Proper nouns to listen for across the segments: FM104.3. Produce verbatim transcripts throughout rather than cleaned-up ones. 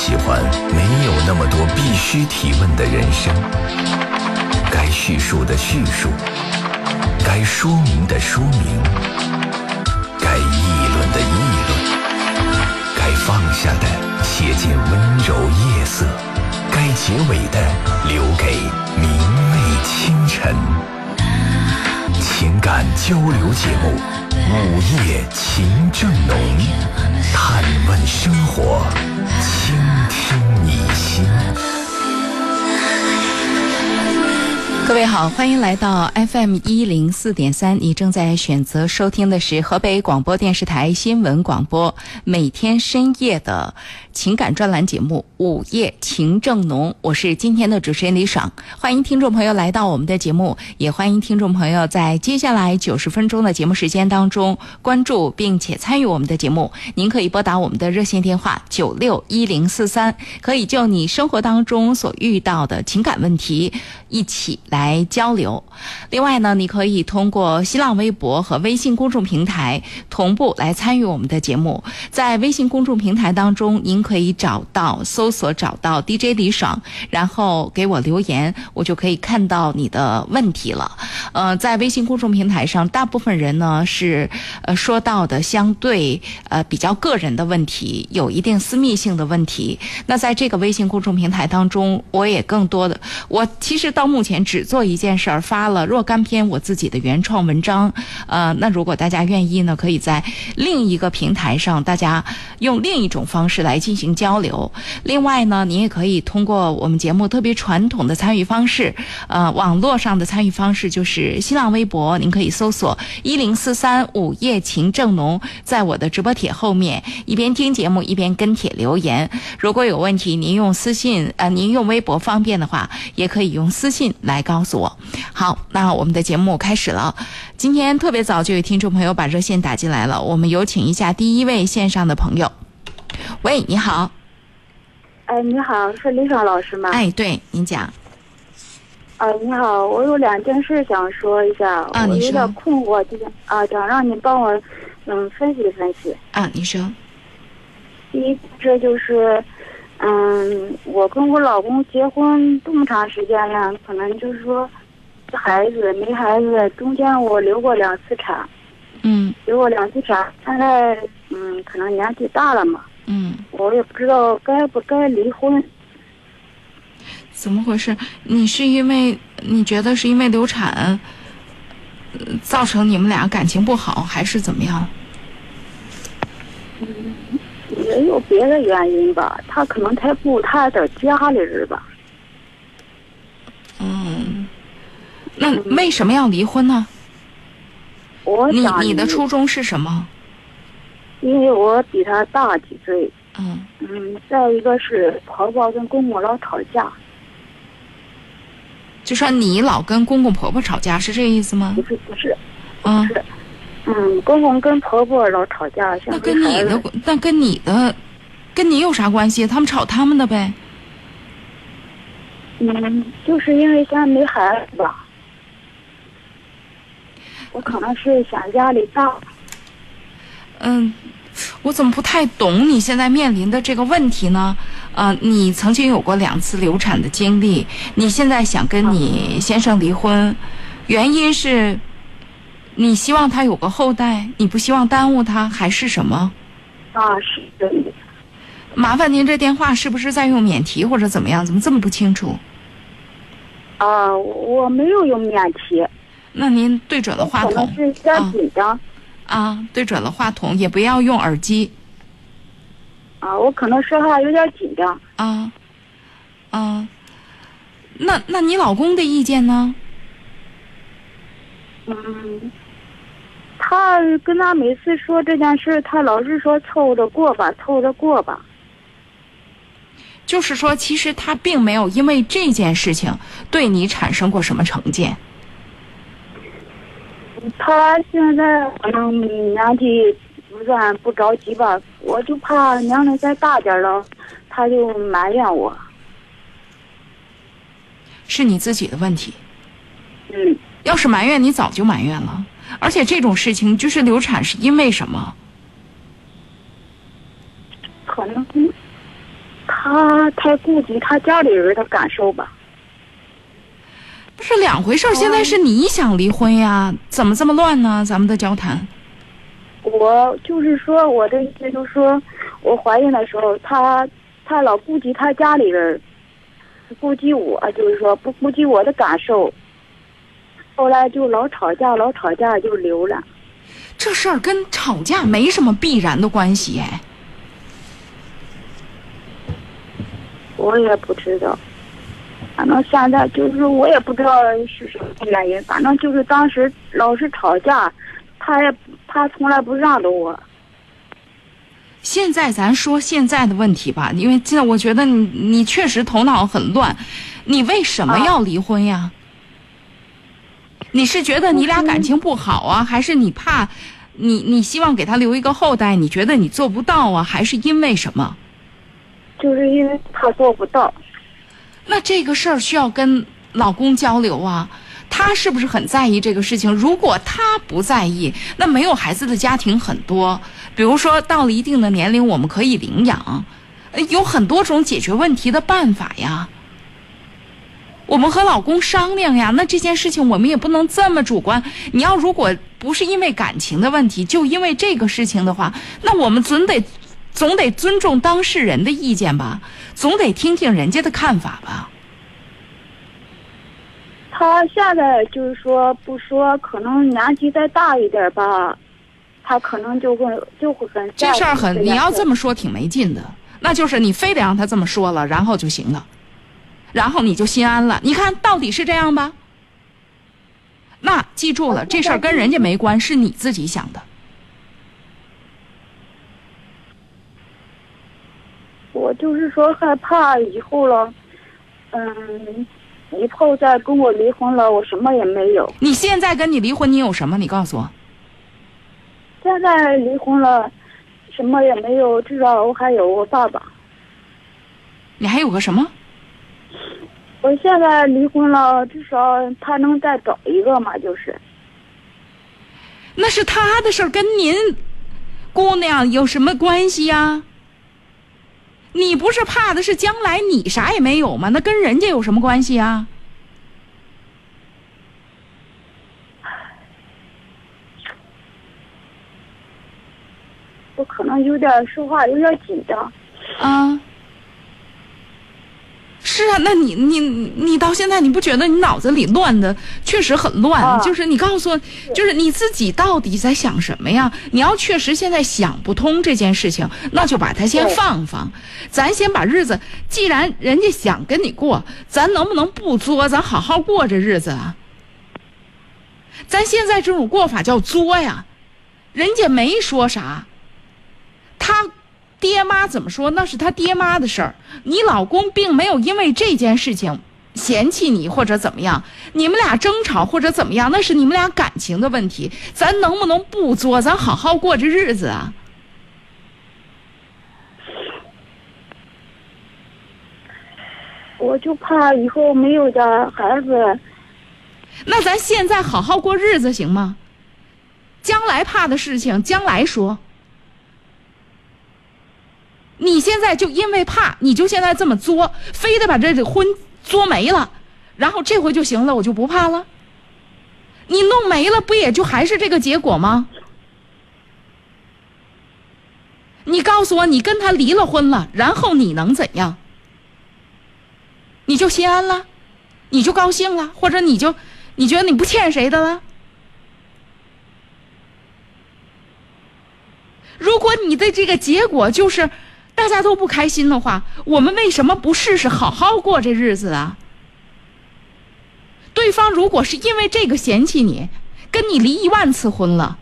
喜欢没有那么多必须提问的人生，该叙述的叙述，该说明的说明，该议论的议论，该放下的写进温柔夜色，该结尾的留给明媚清晨。情感交流节目午夜情正浓，探问生活，倾听你心。各位好，欢迎来到 F M 一零四点三， 你正在选择收听的是河北广播电视台新闻广播每天深夜的情感专栏节目午夜情正浓，我是今天的主持人李爽。欢迎听众朋友来到我们的节目，也欢迎听众朋友在接下来九十分钟的节目时间当中关注并且参与我们的节目。您可以拨打我们的热线电话九六一零四三，可以就你生活当中所遇到的情感问题一起来交流。另外呢，你可以通过新浪微博和微信公众平台同步来参与我们的节目。在微信公众平台当中，您可以可以找到搜索找到 D J 李爽，然后给我留言，我就可以看到你的问题了。呃，在微信公众平台上，大部分人呢是呃说到的相对呃比较个人的问题，有一定私密性的问题。那在这个微信公众平台当中，我也更多的，我其实到目前只做一件事儿，发了若干篇我自己的原创文章。呃，那如果大家愿意呢，可以在另一个平台上，大家用另一种方式来进行。行交流。另外呢，您也可以通过我们节目特别传统的参与方式，呃，网络上的参与方式就是新浪微博，您可以搜索一零四三午夜情正浓，在我的直播帖后面一边听节目一边跟帖留言。如果有问题，您用私信，呃，您用微博方便的话，也可以用私信来告诉我。好，那我们的节目开始了。今天特别早就有听众朋友把热线打进来了，我们有请一下第一位线上的朋友。喂，你好。哎，你好，是李爽老师吗？哎，对，您讲。啊、呃，你好，我有两件事想说一下，啊、我有点困惑，就想啊，想让你帮我嗯分析分析。啊，你说。第一，这就是，嗯，我跟我老公结婚这么长时间了，可能就是说，孩子没孩子，中间我留过两次产。嗯。留过两次产，现在嗯，可能年纪大了嘛。嗯，我也不知道该不该离婚。怎么回事？你是因为你觉得是因为流产、呃、造成你们俩感情不好，还是怎么样？嗯，也有别的原因吧，他可能太不他的家里人吧。嗯，那为什么要离婚呢？我你你的初衷是什么？因为我比他大几岁，嗯嗯，再一个是婆婆跟公公老吵架。就说你老跟公公婆婆吵架，是这个意思吗？不是不是，嗯是，嗯，公公跟婆婆老吵架。那跟你的那跟你的，跟你有啥关系？他们吵他们的呗。嗯，就是因为现在没孩子吧，我可能是想压力大。嗯，我怎么不太懂你现在面临的这个问题呢？呃，你曾经有过两次流产的经历，你现在想跟你先生离婚，原因是你希望他有个后代，你不希望耽误他，还是什么？啊，是的。麻烦您这电话是不是在用免提或者怎么样？怎么这么不清楚？啊，我没有用免提。那您对准了话筒。我可能是加紧张。啊啊，对准了话筒，也不要用耳机。啊，我可能说话有点紧张。啊，啊，那那你老公的意见呢？嗯，他跟他每次说这件事，他老是说凑合着过吧，凑合着过吧。就是说，其实他并没有因为这件事情对你产生过什么成见。他现在嗯年纪不算不着急吧，我就怕年龄再大点了，他就埋怨我。是你自己的问题。嗯，要是埋怨你早就埋怨了。而且这种事情就是流产是因为什么？可能他他太顾及他家里人的感受吧。不是两回事，现在是你想离婚呀，怎么这么乱呢？咱们的交谈。我就是说，我的意思就是说，我怀孕的时候，他他老顾及他家里人，顾及我，就是说不顾及我的感受，后来就老吵架，老吵架就离了。这事儿跟吵架没什么必然的关系哎。我也不知道，反正现在就是我也不知道是什么原因，反正就是当时老是吵架，他也他从来不让着我。现在咱说现在的问题吧，因为现在我觉得你你确实头脑很乱，你为什么要离婚呀？啊、你是觉得你俩感情不好啊，还是你怕你你希望给他留一个后代，你觉得你做不到啊，还是因为什么？就是因为他做不到。那这个事儿需要跟老公交流啊，他是不是很在意这个事情？如果他不在意，那没有孩子的家庭很多，比如说到了一定的年龄我们可以领养，有很多种解决问题的办法呀，我们和老公商量呀。那这件事情我们也不能这么主观，你要如果不是因为感情的问题就因为这个事情的话，那我们总得总得尊重当事人的意见吧，总得听听人家的看法吧。他现在就是说不说，可能年纪再大一点吧，他可能就会就会很这事儿很，你要这么说挺没劲的，那就是你非得让他这么说了，然后就行了，然后你就心安了。你看到底是这样吧？那记住了，这事儿跟人家没关，是你自己想的。我就是说害怕以后了，嗯，以后再跟我离婚了，我什么也没有。你现在跟你离婚，你有什么？你告诉我。现在离婚了，什么也没有，至少我还有我爸爸。你还有个什么？我现在离婚了，至少他能再找一个嘛，就是。那是他的事儿，跟您姑娘有什么关系呀？你不是怕的是将来你啥也没有吗？那跟人家有什么关系啊？我可能有点说话有点紧张。啊，是啊，那你你你到现在你不觉得你脑子里乱的确实很乱、啊、就是你告诉我，就是你自己到底在想什么呀？你要确实现在想不通这件事情，那就把它先放放，咱先把日子，既然人家想跟你过，咱能不能不作，咱好好过这日子啊？咱现在这种过法叫作呀，人家没说啥，他爹妈怎么说那是他爹妈的事儿，你老公并没有因为这件事情嫌弃你或者怎么样，你们俩争吵或者怎么样，那是你们俩感情的问题，咱能不能不作，咱好好过这日子啊？我就怕以后没有家孩子。那咱现在好好过日子行吗？将来怕的事情将来说。你现在就因为怕，你就现在这么作，非得把这婚作没了，然后这回就行了，我就不怕了。你弄没了，不也就还是这个结果吗？你告诉我，你跟他离了婚了，然后你能怎样？你就心安了，你就高兴了，或者你就你觉得你不欠谁的了？如果你的这个结果就是大家都不开心的话，我们为什么不试试好好过这日子啊？对方如果是因为这个嫌弃你，跟你离一万次婚了。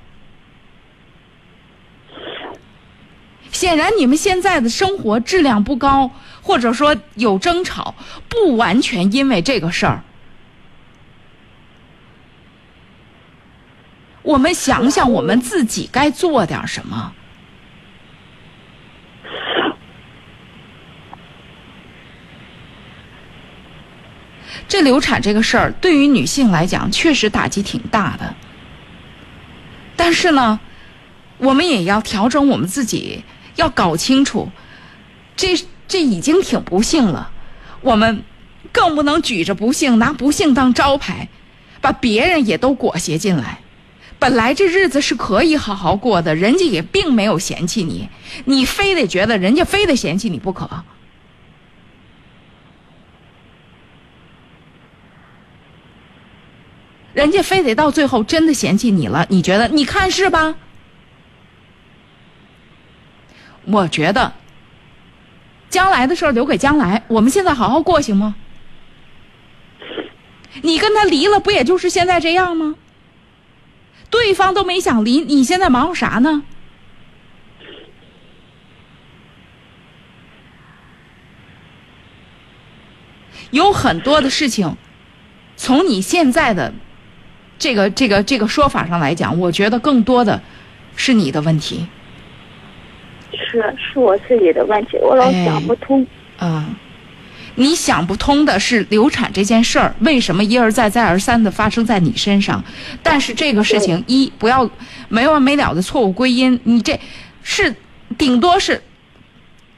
显然你们现在的生活质量不高，或者说有争吵，不完全因为这个事儿。我们想想我们自己该做点什么。这流产这个事儿对于女性来讲确实打击挺大的，但是呢我们也要调整我们自己，要搞清楚这这已经挺不幸了，我们更不能举着不幸，拿不幸当招牌，把别人也都裹挟进来。本来这日子是可以好好过的，人家也并没有嫌弃你，你非得觉得人家非得嫌弃你不可。人家非得到最后真的嫌弃你了，你觉得，你看是吧？我觉得将来的事儿留给将来，我们现在好好过行吗？你跟他离了，不也就是现在这样吗？对方都没想离，你现在忙活啥呢？有很多的事情，从你现在的这个这个这个说法上来讲，我觉得更多的是你的问题。是是我自己的问题，我老想不通。哎、啊，你想不通的是流产这件事儿，为什么一而再、再而三的发生在你身上？但是这个事情，一不要没完没了的错误归因，你这是顶多是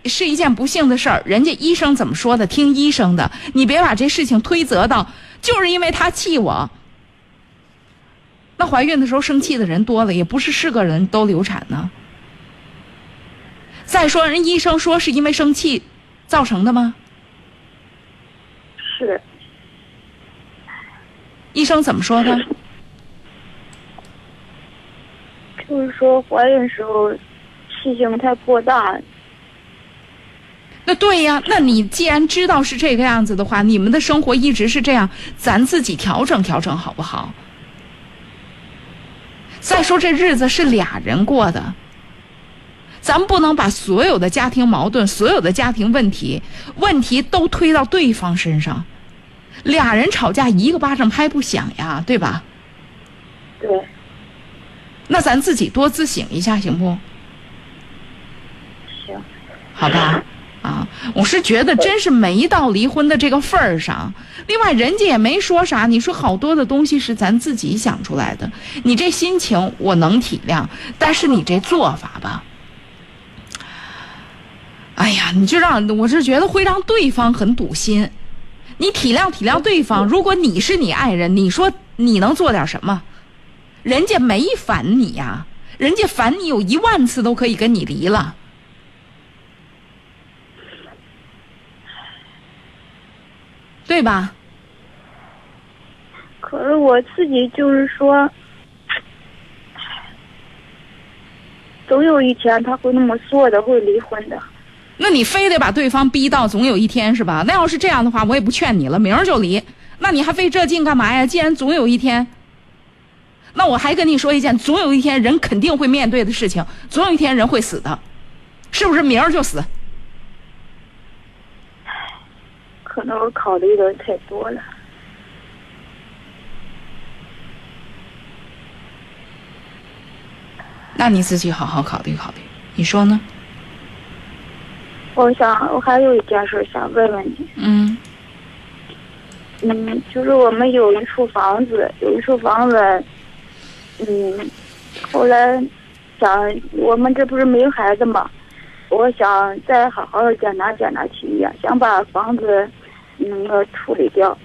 是一件不幸的事儿，人家医生怎么说的，听医生的，你别把这事情推责到就是因为他气我。那怀孕的时候生气的人多了，也不是是个人都流产呢。再说，人医生说是因为生气造成的吗？是。医生怎么说的？就是说怀孕时候气性太过大。那对呀，那你既然知道是这个样子的话，你们的生活一直是这样，咱自己调整调整好不好？再说这日子是俩人过的，咱不能把所有的家庭矛盾、所有的家庭问题问题都推到对方身上。俩人吵架一个巴掌拍不响呀，对吧？对。那咱自己多自省一下行不行？好吧。啊，我是觉得真是没到离婚的这个份儿上。另外，人家也没说啥，你说好多的东西是咱自己想出来的，你这心情我能体谅，但是你这做法吧，哎呀，你就让我是觉得会让对方很堵心。你体谅体谅对方，如果你是你爱人，你说你能做点什么？人家没烦你呀、啊，人家烦你有一万次都可以跟你离了。对吧？可是我自己就是说，总有一天他会那么做的，会离婚的。那你非得把对方逼到总有一天是吧？那要是这样的话，我也不劝你了，明儿就离。那你还费这劲干嘛呀？既然总有一天，那我还跟你说一件总有一天人肯定会面对的事情，总有一天人会死的，是不是？明儿就死。可能我考虑的太多了。那你自己好好考虑考虑，你说呢？我想，我还有一件事想问问你。嗯。嗯，就是我们有一处房子，有一处房子，嗯，后来想，我们这不是没有孩子吗？我想再好好检查检查去医院，想把房子。能够处理掉，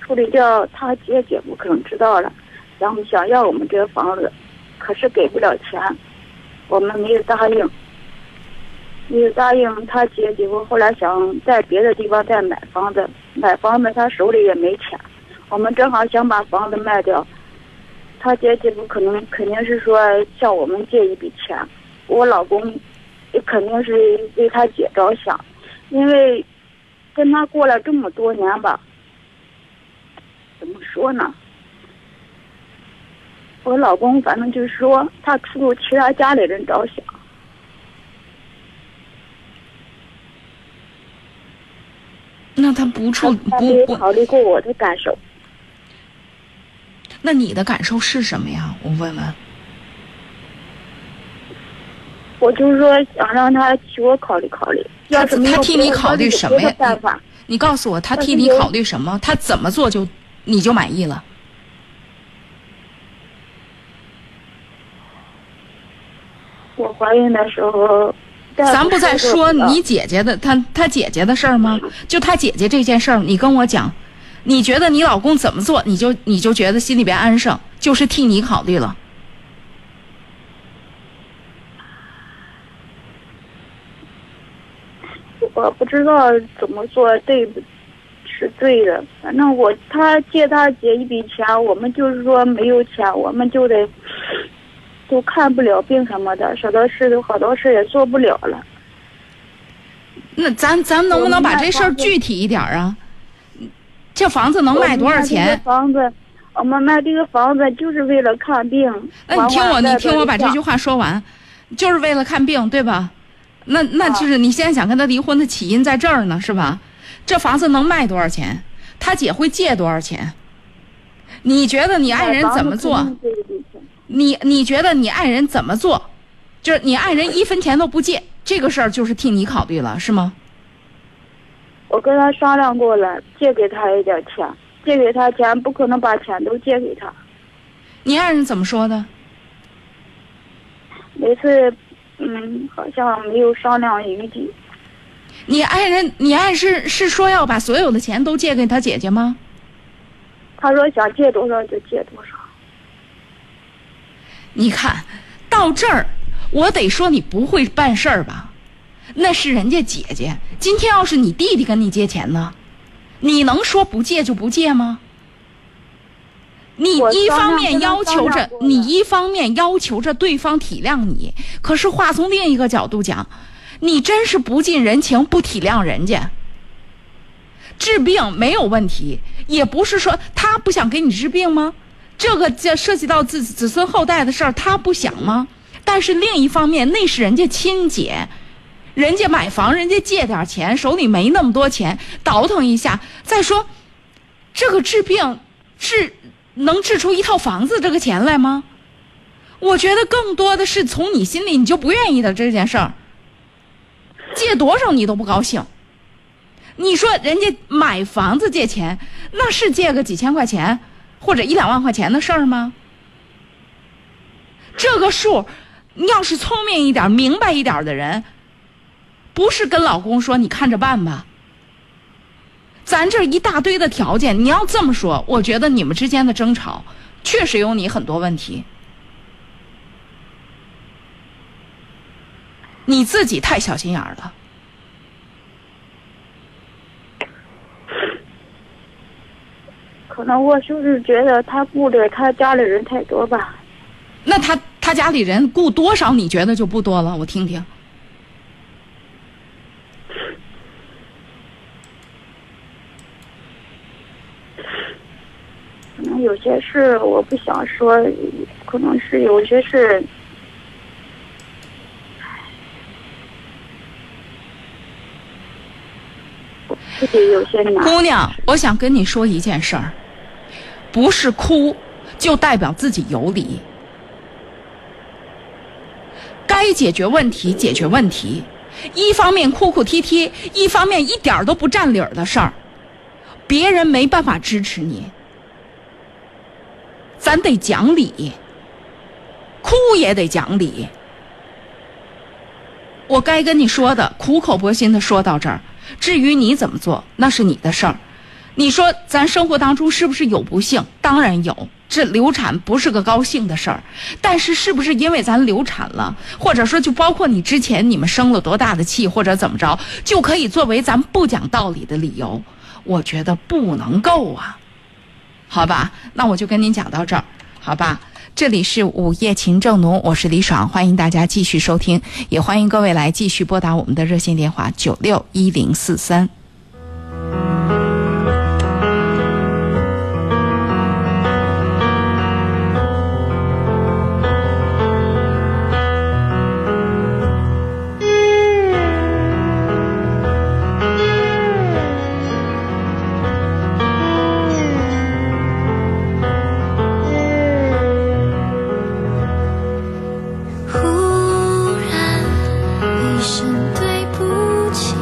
处理掉他姐姐不可能知道了，然后想要我们这个房子，可是给不了钱，我们没有答应，没有答应他姐姐。我后来想在别的地方再买房子，买房子他手里也没钱，我们正好想把房子卖掉，他姐姐不可能肯定是说向我们借一笔钱，我老公也肯定是为他姐着想，因为。跟他过了这么多年吧，怎么说呢？我老公反正就是说，他出入其他家里人着想。那他不处不不考虑过我的感受？那你的感受是什么呀？我问问。我就是说，想让他替我考虑考虑。要是他替你考虑什么呀？你告诉我，他替你考虑什么？他怎么做就你就满意了？我怀孕的时候，咱不在说你姐姐的她她姐姐的事儿吗？就她姐姐这件事儿，你跟我讲，你觉得你老公怎么做，你就你就觉得心里边安生，就是替你考虑了。我不知道怎么做对不是对的，反正我他借他姐一笔钱，我们就是说没有钱，我们就得都看不了病什么的，小多事都好多事也做不了了。那咱咱能不能把这事儿具体一点啊？这房子能卖多少钱？房子，我们卖这个房子就是为了看病。那你听我，你听我把这句话说完，就是为了看病，对吧？那那就是你现在想跟他离婚的起因在这儿呢，是吧？这房子能卖多少钱？他姐会借多少钱？你觉得你爱人怎么做？你你觉得你爱人怎么做？就是你爱人一分钱都不借，这个事儿就是替你考虑了，是吗？我跟他商量过了，借给他一点钱，借给他钱不可能把钱都借给他。你爱人怎么说的？每次。嗯，好像没有商量余地。你爱人，你爱是是说要把所有的钱都借给他姐姐吗？他说想借多少就借多少。你看到这儿，我得说你不会办事儿吧？那是人家姐姐。今天要是你弟弟跟你借钱呢，你能说不借就不借吗？你一方面要求着，你一方面要求着对方体谅你，可是话从另一个角度讲，你真是不近人情，不体谅人家。治病没有问题，也不是说他不想给你治病吗？这个这涉及到子子孙后代的事儿，他不想吗？但是另一方面，那是人家亲姐，人家买房，人家借点钱，手里没那么多钱，倒腾一下。再说，这个治病治。能治出一套房子这个钱来吗？我觉得更多的是从你心里你就不愿意的这件事儿，借多少你都不高兴。你说人家买房子借钱，那是借个几千块钱或者一两万块钱的事儿吗？这个数，你要是聪明一点、明白一点的人，不是跟老公说你看着办吧？咱这一大堆的条件，你要这么说，我觉得你们之间的争吵确实有你很多问题，你自己太小心眼儿了。可能我就是觉得他顾着他家里人太多吧。那他他家里人顾多少？你觉得就不多了？我听听。有些事我不想说，可能是有些事，自己有些难。姑娘，我想跟你说一件事儿，不是哭就代表自己有理。该解决问题解决问题，一方面哭哭啼啼，一方面一点都不占理儿的事儿，别人没办法支持你。咱得讲理，哭也得讲理。我该跟你说的苦口婆心的说到这儿，至于你怎么做那是你的事儿。你说咱生活当中是不是有不幸？当然有，这流产不是个高兴的事儿，但是是不是因为咱流产了，或者说就包括你之前你们生了多大的气或者怎么着，就可以作为咱不讲道理的理由？我觉得不能够啊，好吧，那我就跟您讲到这儿，好吧？这里是午夜情正浓，我是李爽，欢迎大家继续收听，也欢迎各位来继续拨打我们的热线电话九六一零四三。忽然一声对不起，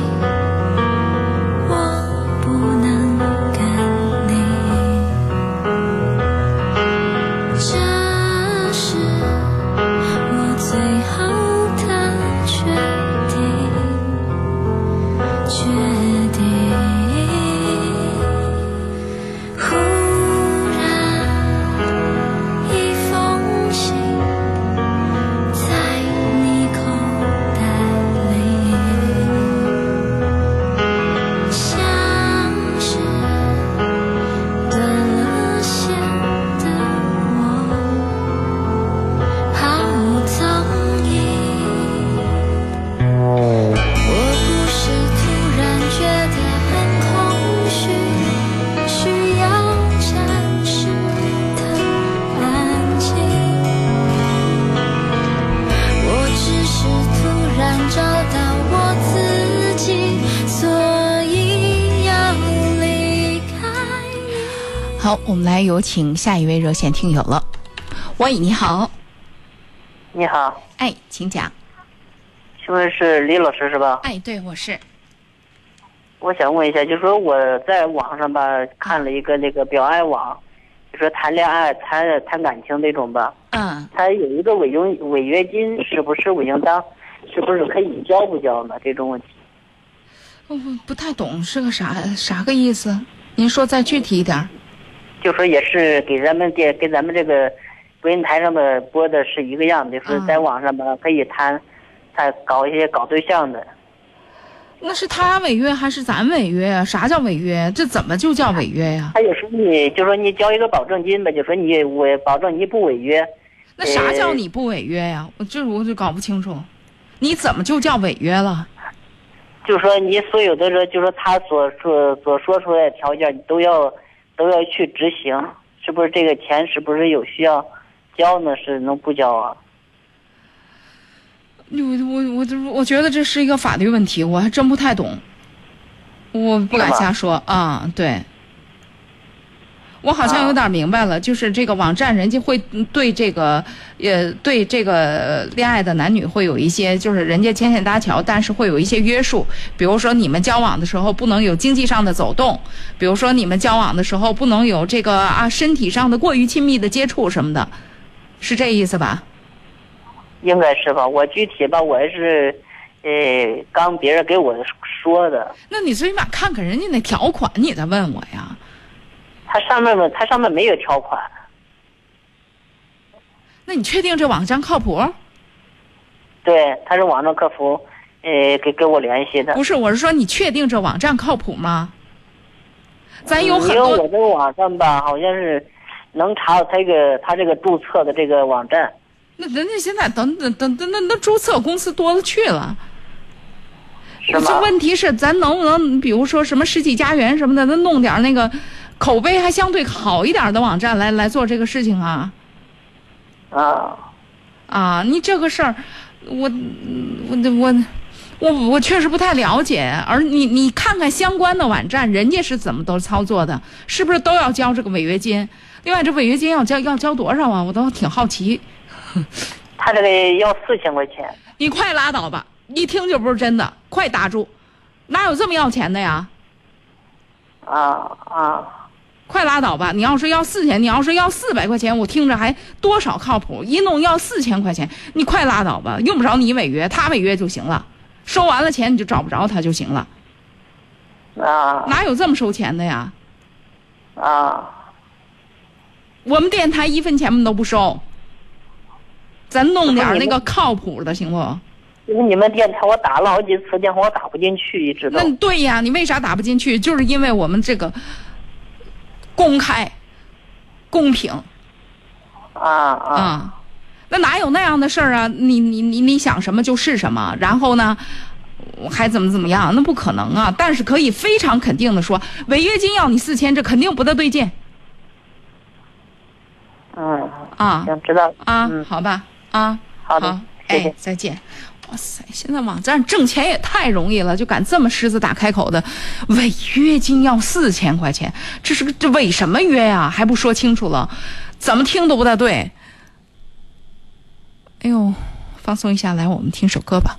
好，我们来有请下一位热线听友了。喂，你好。你好。哎，请讲。请问是李老师是吧？哎，对，我是。我想问一下，就是说我在网上吧看了一个那个表爱网，就说谈恋爱、谈谈感情那种吧。嗯。它有一个违约违约金，是不是违约当，是不是可以交不交呢？这种问题。我不太懂是个啥啥个意思？您说再具体一点。就说也是给咱们这跟咱们这个播音台上的播的是一个样的，就是在网上吧可以谈，谈搞一些搞对象的。那是他违约还是咱违约啊？啥叫违约？这怎么就叫违约呀、啊？他有时候你就说你交一个保证金吧，就说你我保证你不违约。那啥叫你不违约呀、啊？我这我就搞不清楚，你怎么就叫违约了？就说你所有的，就说他所说所说出来的条件，你都要。都要去执行，是不是这个钱是不是有需要交呢？是能不交啊？我我我我觉得这是一个法律问题，我还真不太懂，我不敢瞎说啊。对，我好像有点明白了，啊、就是这个网站人家会对这个呃对这个恋爱的男女会有一些，就是人家牵线搭桥，但是会有一些约束，比如说你们交往的时候不能有经济上的走动，比如说你们交往的时候不能有这个啊身体上的过于亲密的接触什么的，是这意思吧？应该是吧，我具体吧，我是呃刚别人给我说的。那你最起码看看人家那条款，你再问我呀。它上面呢，它上面没有条款。那你确定这网站靠谱？对，它是网站客服，呃，给给我联系的。不是，我是说你确定这网站靠谱吗？咱有很多。因为我这个网站吧，好像是能查到它这个它这个注册的这个网站。那人家现在等等等等，那那注册公司多了去了。这问题是，咱能不能比如说什么世纪佳缘什么的，咱弄点那个。口碑还相对好一点的网站来来做这个事情啊，啊，啊，你这个事儿，我我我我我确实不太了解，而你你看看相关的网站，人家是怎么都操作的，是不是都要交这个违约金？另外，这违约金要交要交多少啊？我都挺好奇。他这个要四千块钱。你快拉倒吧！一听就不是真的，快打住！哪有这么要钱的呀？啊啊！快拉倒吧！你要是要四千，你要是要四百块钱，我听着还多少靠谱。一弄要四千块钱，你快拉倒吧，用不着你违约，他违约就行了。收完了钱你就找不着他就行了。啊！哪有这么收钱的呀？啊！我们电台一分钱都不收，咱弄点那个靠谱的行不？因为你们电台我打了好几次电话，我打不进去，一直都。那对呀，你为啥打不进去？就是因为我们这个。公开公平啊啊、嗯、那哪有那样的事儿啊，你你你你想什么就是什么，然后呢还怎么怎么样，那不可能啊。但是可以非常肯定的说，违约金要你四千，这肯定不得对劲。嗯啊，知道啊、嗯、好吧啊，好的，好，谢谢、哎、再见。哇塞，现在网站挣钱也太容易了，就敢这么狮子大开口的，违约金要四千块钱，这是这违什么约呀、啊？还不说清楚了，怎么听都不大对。哎呦，放松一下，来，我们听首歌吧。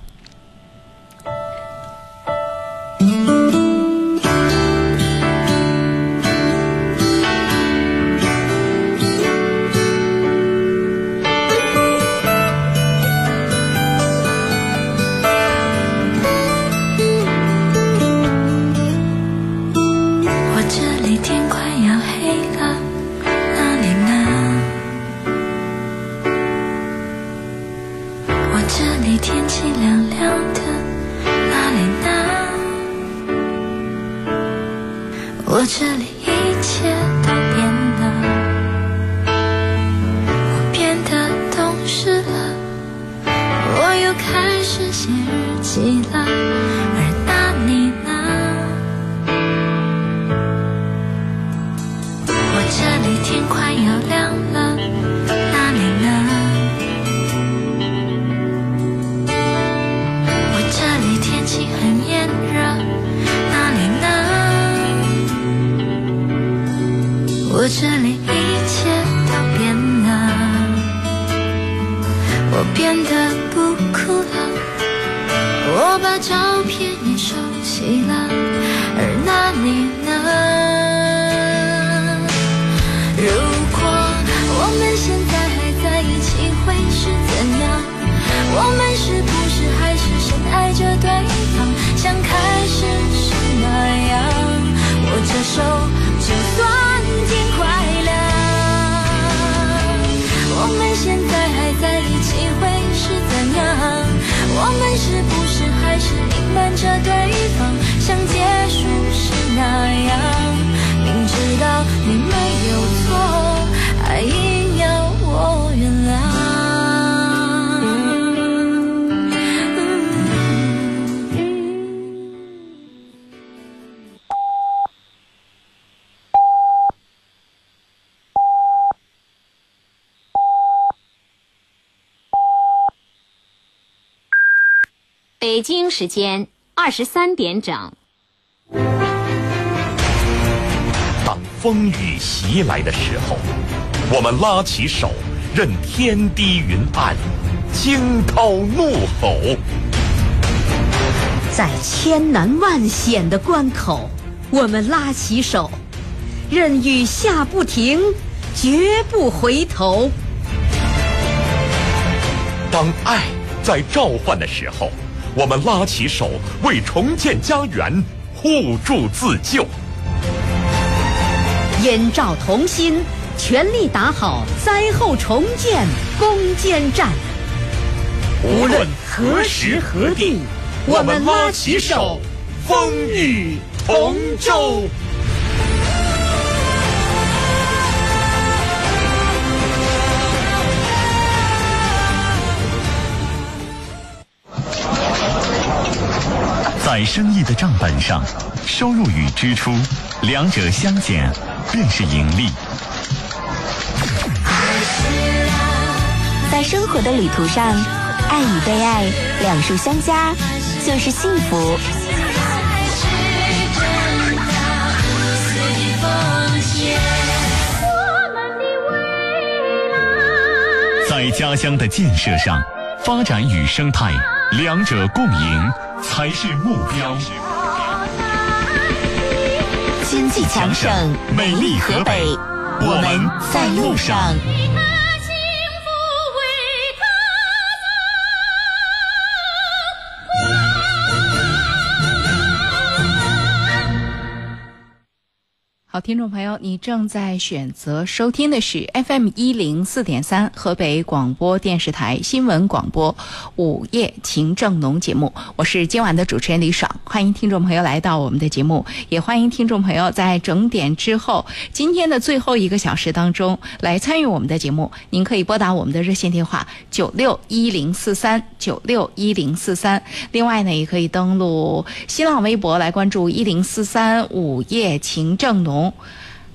我这里一切都变了，我变得懂事了，我又开始写日记了，而那你呢？我这里天快要亮了，那你呢？我这里天气很炎热，那你呢？起了，而那你呢？如果我们现在还在一起会是怎样？我们是不是还是深爱着对方，像开始时那样握着手，就算天快亮。我们现在还在一起会是怎样？我们是不是还是隐瞒着对方，像结束时那样，明知道你没有错，还硬要我原谅、嗯、北京时间二十三点整。当风雨袭来的时候，我们拉起手，任天低云暗，惊涛怒吼。在千难万险的关口，我们拉起手，任雨下不停，绝不回头。当爱在召唤的时候，我们拉起手，为重建家园，互助自救。因照同心，全力打好灾后重建攻坚战。无论何时何地，我们拉起手，风雨同舟。在生意的账本上，收入与支出两者相减便是盈利。在生活的旅途上，爱与被爱两数相加就是幸福。在家乡的建设上，发展与生态两者共赢才是目标。经济强省，美丽河北，我们在路上。好，听众朋友，你正在选择收听的是 F M 一零四点三 河北广播电视台新闻广播午夜情正浓节目，我是今晚的主持人李爽，欢迎听众朋友来到我们的节目，也欢迎听众朋友在整点之后今天的最后一个小时当中来参与我们的节目。您可以拨打我们的热线电话九六一零四三 九六一零四三，另外呢也可以登录新浪微博来关注一零四三午夜情正浓。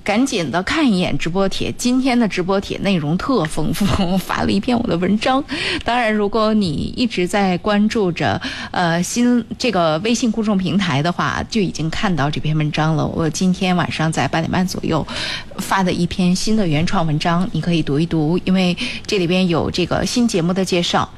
赶紧的看一眼直播帖，今天的直播帖内容特丰富，我发了一篇我的文章。当然如果你一直在关注着呃新这个微信公众平台的话，就已经看到这篇文章了，我今天晚上在八点半左右发的一篇新的原创文章，你可以读一读，因为这里边有这个新节目的介绍。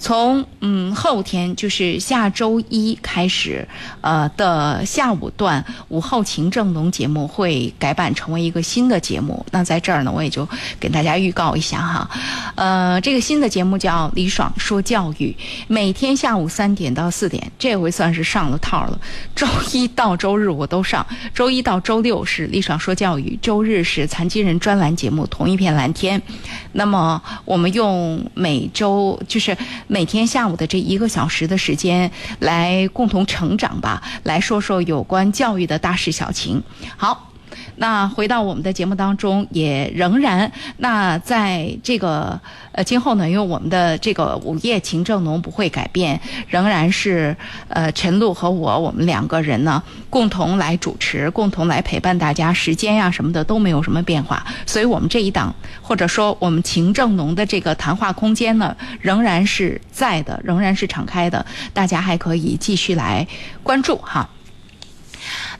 从嗯后天就是下周一开始呃的下午段午后情正浓节目会改版成为一个新的节目，那在这儿呢我也就给大家预告一下哈，呃这个新的节目叫李爽说教育，每天下午三点到四点，这回算是上了套了，周一到周日我都上，周一到周六是李爽说教育，周日是残疾人专栏节目同一片蓝天。那么我们用每周就是每天下午的这一个小时的时间来共同成长吧，来说说有关教育的大事小情。好，那回到我们的节目当中，也仍然那在这个呃今后呢，因为我们的这个午夜情正浓不会改变，仍然是呃陈露和我我们两个人呢共同来主持，共同来陪伴大家，时间呀、啊、什么的都没有什么变化，所以我们这一档或者说我们情正浓的这个谈话空间呢仍然是在的，仍然是敞开的，大家还可以继续来关注哈。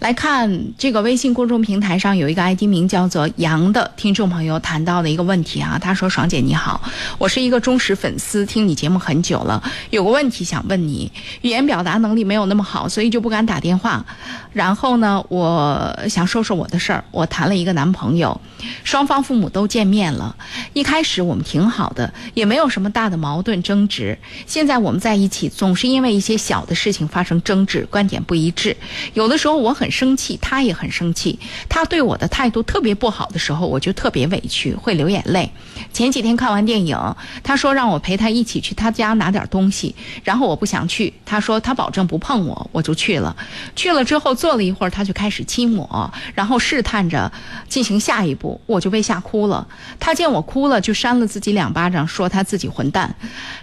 来看这个微信公众平台上有一个 I D 名叫做杨的听众朋友谈到的一个问题啊，他说爽姐你好，我是一个忠实粉丝，听你节目很久了，有个问题想问你，语言表达能力没有那么好，所以就不敢打电话，然后呢我想说说我的事儿，我谈了一个男朋友，双方父母都见面了，一开始我们挺好的，也没有什么大的矛盾争执，现在我们在一起总是因为一些小的事情发生争执，观点不一致，有的时候我很生气，他也很生气，他对我的态度特别不好的时候，我就特别委屈，会流眼泪。前几天看完电影，他说让我陪他一起去他家拿点东西，然后我不想去，他说他保证不碰我，我就去了。去了之后坐了一会儿，他就开始亲我，然后试探着进行下一步，我就被吓哭了。他见我哭了，就扇了自己两巴掌，说他自己混蛋。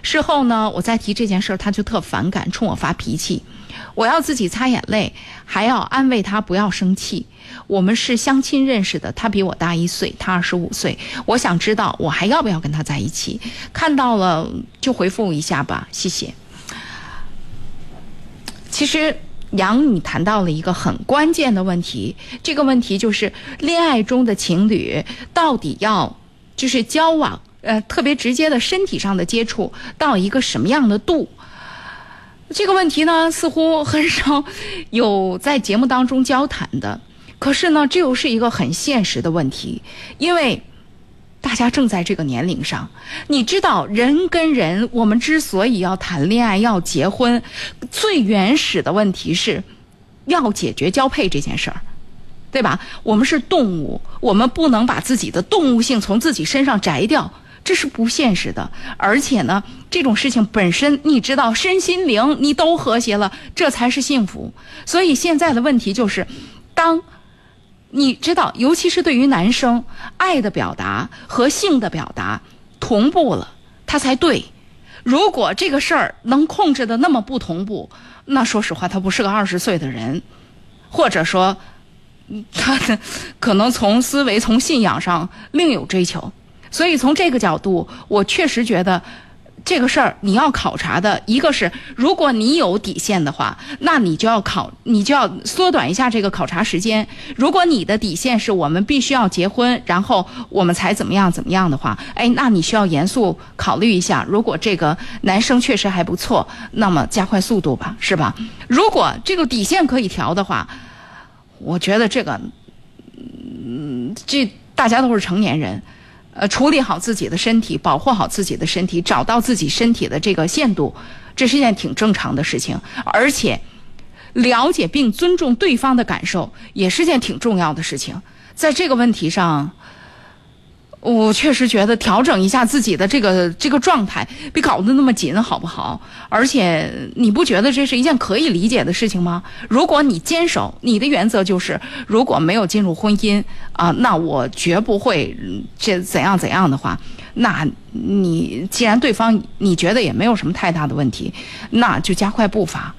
事后呢，我再提这件事，他就特反感，冲我发脾气。我要自己擦眼泪，还要安慰他不要生气。我们是相亲认识的，他比我大一岁，他二十五岁。我想知道我还要不要跟他在一起？看到了就回复一下吧，谢谢。其实杨，你谈到了一个很关键的问题，这个问题就是恋爱中的情侣到底要就是交往，呃，特别直接的身体上的接触到一个什么样的度？这个问题呢，似乎很少有在节目当中交谈的。可是呢，这又是一个很现实的问题，因为大家正在这个年龄上。你知道，人跟人，我们之所以要谈恋爱、要结婚，最原始的问题是要解决交配这件事儿，对吧？我们是动物，我们不能把自己的动物性从自己身上摘掉。这是不现实的，而且呢，这种事情本身，你知道，身心灵你都和谐了，这才是幸福。所以现在的问题就是，当你知道，尤其是对于男生，爱的表达和性的表达同步了，他才对。如果这个事儿能控制的那么不同步，那说实话，他不是个二十岁的人，或者说，他的可能从思维、从信仰上另有追求。所以从这个角度，我确实觉得这个事儿你要考察的一个是，如果你有底线的话，那你就要考，你就要缩短一下这个考察时间。如果你的底线是我们必须要结婚，然后我们才怎么样怎么样的话，哎，那你需要严肃考虑一下。如果这个男生确实还不错，那么加快速度吧，是吧？如果这个底线可以调的话，我觉得这个，嗯，这大家都是成年人。呃，处理好自己的身体，保护好自己的身体，找到自己身体的这个限度，这是一件挺正常的事情。而且，了解并尊重对方的感受也是件挺重要的事情。在这个问题上，我确实觉得调整一下自己的这个这个状态，别搞得那么紧，好不好？而且，你不觉得这是一件可以理解的事情吗？如果你坚守你的原则，就是如果没有进入婚姻啊、呃，那我绝不会这怎样怎样的话，那你既然对方你觉得也没有什么太大的问题，那就加快步伐。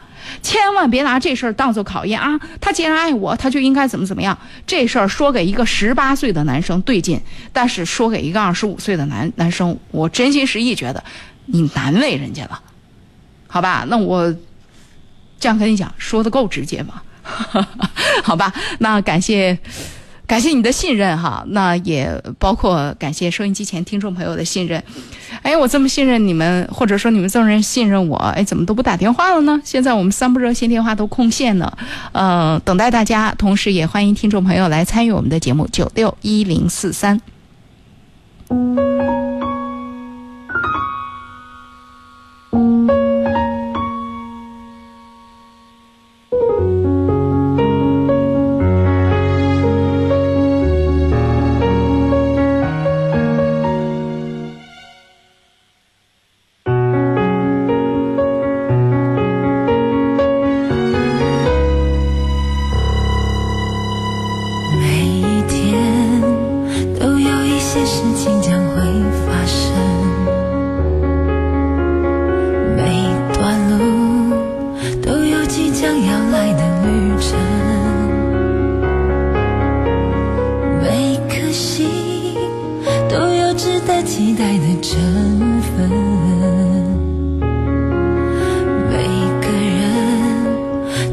千万别拿这事儿当作考验啊！他既然爱我，他就应该怎么怎么样。这事儿说给一个十八岁的男生对劲，但是说给一个二十五岁的男男生，我真心实意觉得你难为人家了，好吧？那我这样跟你讲，说的够直接吗？好吧，那感谢。感谢你的信任哈，那也包括感谢收音机前听众朋友的信任。哎，我这么信任你们，或者说你们这么人信任我，哎，怎么都不打电话了呢？现在我们三部热线电话都空线了，呃，等待大家，同时也欢迎听众朋友来参与我们的节目九六一零四三。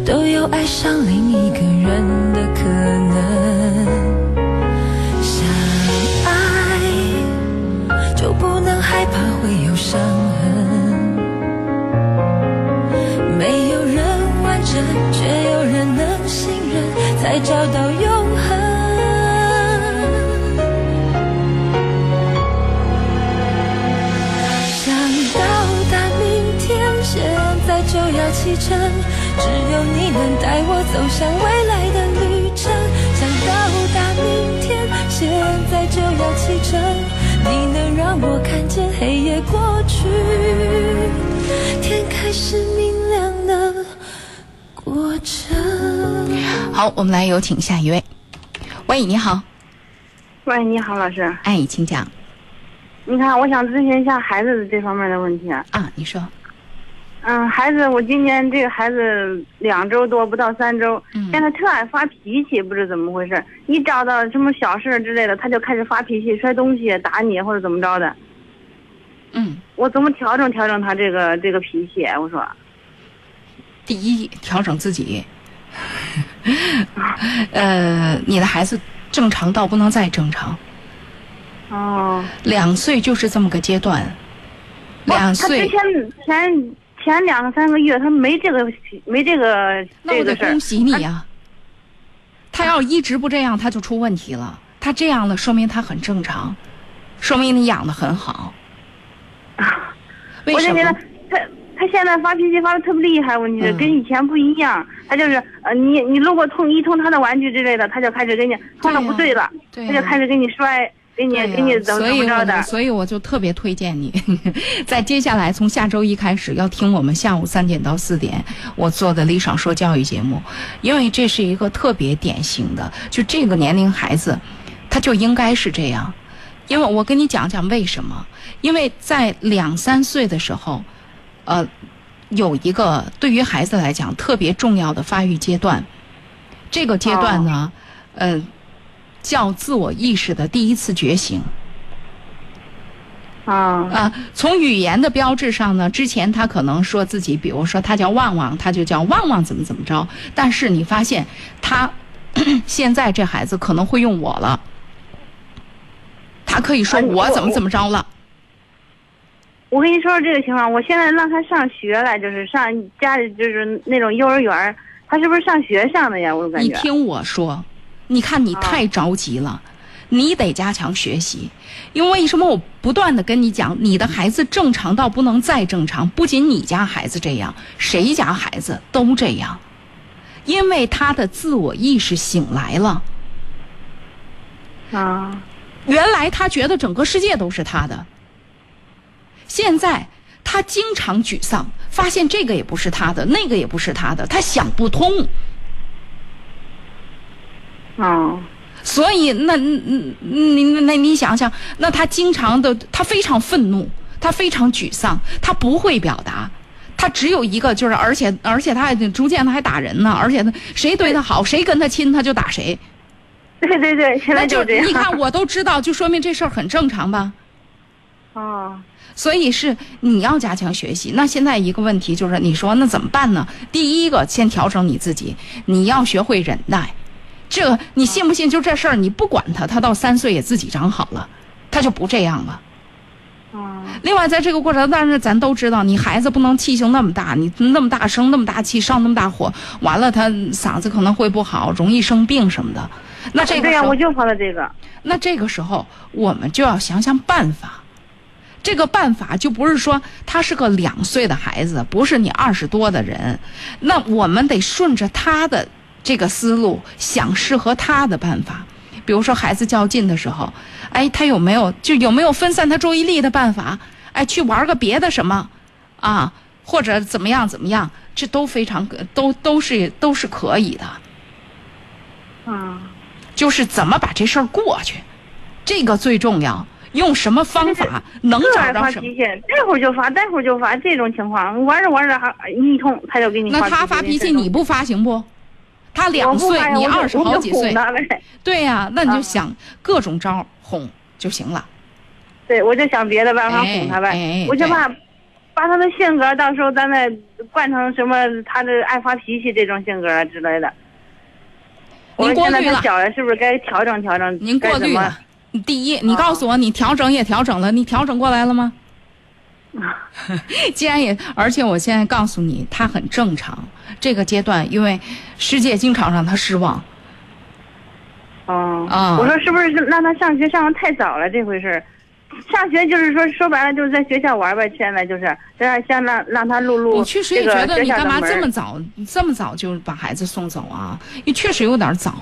都有有爱上另一个人的可能，相爱就不能害怕会有伤痕，没有人完整，却有人能信任，才找到永恒。就要启程，只有你能带我走向未来的旅程。想到达明天，现在就要启程，你能让我看见黑夜过去，天开始明亮的过程。好，我们来有请下一位。喂，你好。喂，你好，老师。哎，请讲。你看，我想咨询一下孩子的这方面的问题啊。啊，你说。嗯，孩子，我今年这个孩子两周多不到三周，但他特爱发脾气，不知怎么回事。一找到什么小事之类的，他就开始发脾气，摔东西、打你或者怎么着的。嗯，我怎么调整调整他这个这个脾气？我说，第一，调整自己。呃，你的孩子正常到不能再正常。哦。两岁就是这么个阶段。两岁。他之前前。前两个三个月他没这个没这个那我得恭喜你啊，他要一直不这样他就出问题了，他这样了说明他很正常，说明你养得很好。为什么我就觉得他他现在发脾气发得特别厉害，问题是、嗯、跟以前不一样，他就是呃你你如果通一通他的玩具之类的，他就开始给你通了不对了，对、啊、他就开始给你摔。给你、啊、给你怎么怎么着的，所以我就特别推荐你在接下来从下周一开始要听我们下午三点到四点我做的李爽说教育节目，因为这是一个特别典型的，就这个年龄孩子他就应该是这样。因为我跟你讲讲为什么，因为在两三岁的时候呃，有一个对于孩子来讲特别重要的发育阶段，这个阶段呢、哦、呃叫自我意识的第一次觉醒。啊啊！从语言的标志上呢，之前他可能说自己，比如说他叫旺旺，他就叫旺旺怎么怎么着。但是你发现他现在这孩子可能会用我了，他可以说我怎么怎么着了。我跟你说说这个情况，我现在让他上学了，就是上家里就是那种幼儿园，他是不是上学上的呀？我感觉。你听我说。你看你太着急了、啊、你得加强学习。因为为什么我不断的跟你讲，你的孩子正常到不能再正常，不仅你家孩子这样，谁家孩子都这样，因为他的自我意识醒来了啊。原来他觉得整个世界都是他的，现在他经常沮丧，发现这个也不是他的，那个也不是他的，他想不通。哦，所以那你那 你, 你想想，那他经常的，他非常愤怒，他非常沮丧，他不会表达，他只有一个就是，而且而且他还逐渐他还打人呢，而且谁对他好，谁跟他亲，他就打谁。对对对，现在就这样。你看，我都知道，就说明这事儿很正常吧？哦。所以是你要加强学习。那现在一个问题就是，你说那怎么办呢？第一个，先调整你自己，你要学会忍耐。这你信不信，就这事儿你不管他，他到三岁也自己长好了，他就不这样了。嗯，另外在这个过程，但是咱都知道，你孩子不能气性那么大，你那么大声那么大气上那么大火，完了他嗓子可能会不好，容易生病什么的。那这个对呀、啊、我就说了这个。那这个时候我们就要想想办法，这个办法就不是说他是个两岁的孩子，不是你二十多的人，那我们得顺着他的这个思路想适合他的办法。比如说孩子较劲的时候，哎，他有没有就有没有分散他注意力的办法，哎，去玩个别的什么啊，或者怎么样怎么样，这都非常都都是都是可以的。嗯，就是怎么把这事儿过去，这个最重要，用什么方法能找到什么。待会儿就发，待会儿就发，这种情况玩着玩着还一通他就给你发。那他发脾气你不发行不？他两岁，你二十好几岁，对呀、啊，那你就想各种招哄就行了。对，我就想别的办法哄他呗，哎哎、我就怕把他的性格到时候咱们惯成什么他的爱发脾气这种性格之类的。您过滤了，小了是不是该调整调整？您过滤了。第一，你告诉我，你调整也调整了，你调整过来了吗？既然也，而且我现在告诉你，他很正常。这个阶段，因为世界经常让他失望。哦，啊、嗯，我说是不是让他上学上的太早了？这回事上学就是说说白了就是在学校玩吧，现在就是这先让让他录录。我确实也觉得你干嘛这么早这么早就把孩子送走啊？也确实有点早。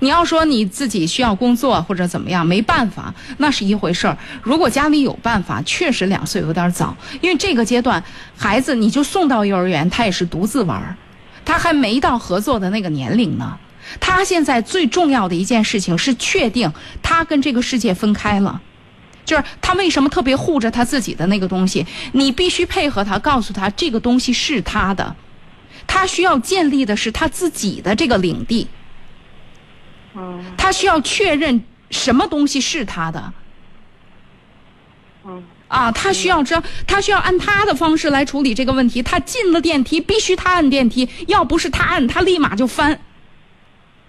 你要说你自己需要工作或者怎么样没办法那是一回事儿，如果家里有办法确实两岁有点早，因为这个阶段孩子你就送到幼儿园他也是独自玩，他还没到合作的那个年龄呢。他现在最重要的一件事情是确定他跟这个世界分开了，就是他为什么特别护着他自己的那个东西，你必须配合他，告诉他这个东西是他的，他需要建立的是他自己的这个领地，他需要确认什么东西是他的，啊，他需要知道，他需要按他的方式来处理这个问题。他进了电梯，必须他按电梯，要不是他按，他立马就翻。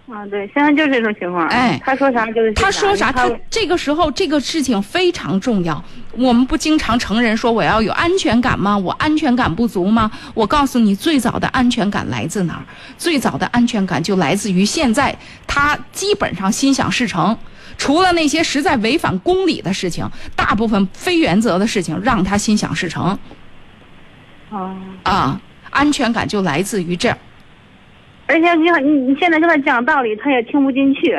啊，对，现在就是这种情况。哎，他说啥就是他说啥。他这个时候这个事情非常重要。我们不经常成人说我要有安全感吗？我安全感不足吗？我告诉你，最早的安全感来自哪儿？最早的安全感就来自于现在他基本上心想事成，除了那些实在违反公理的事情，大部分非原则的事情让他心想事成。哦、嗯。啊，安全感就来自于这儿。而且你你你现在跟他讲道理，他也听不进去。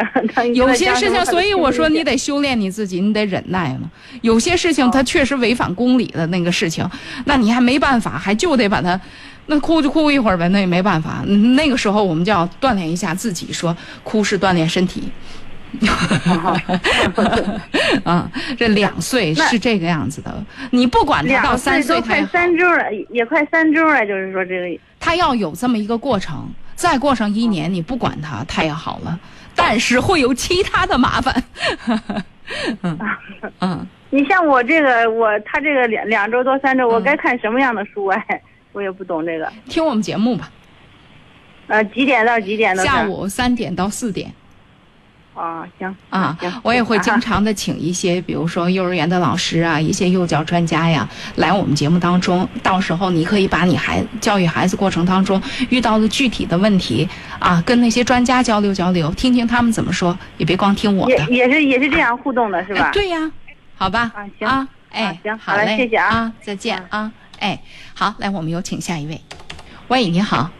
有些事情，所以我说你得修炼你自己，你得忍耐嘛。有些事情他确实违反公理的那个事情，那你还没办法，还就得把他，那哭就哭一会儿呗，那也没办法。那个时候我们就要锻炼一下自己，说哭是锻炼身体。啊，这两岁是这个样子的，你不管他到三岁，快三周了，也快三周了，就是说这个他要有这么一个过程。再过上一年，你不管他，他也好了，但是会有其他的麻烦。嗯嗯，你像我这个，我他这个两两周多三周，我该看什么样的书哎、嗯？我也不懂这个。听我们节目吧。呃，几点到几点呢？下午三点到四点。啊，行啊，行，我也会经常的请一些，啊、比如说幼儿园的老师啊，一些幼教专家呀，来我们节目当中。到时候你可以把你孩教育孩子过程当中遇到的具体的问题啊，跟那些专家交流交流，听听他们怎么说，也别光听我的。也也是也是这样互动的是吧？啊哎、对呀、啊，好吧。啊，行啊，哎，行，好嘞，谢谢啊，啊再见 啊, 啊，哎，好，来，我们有请下一位。喂，你好。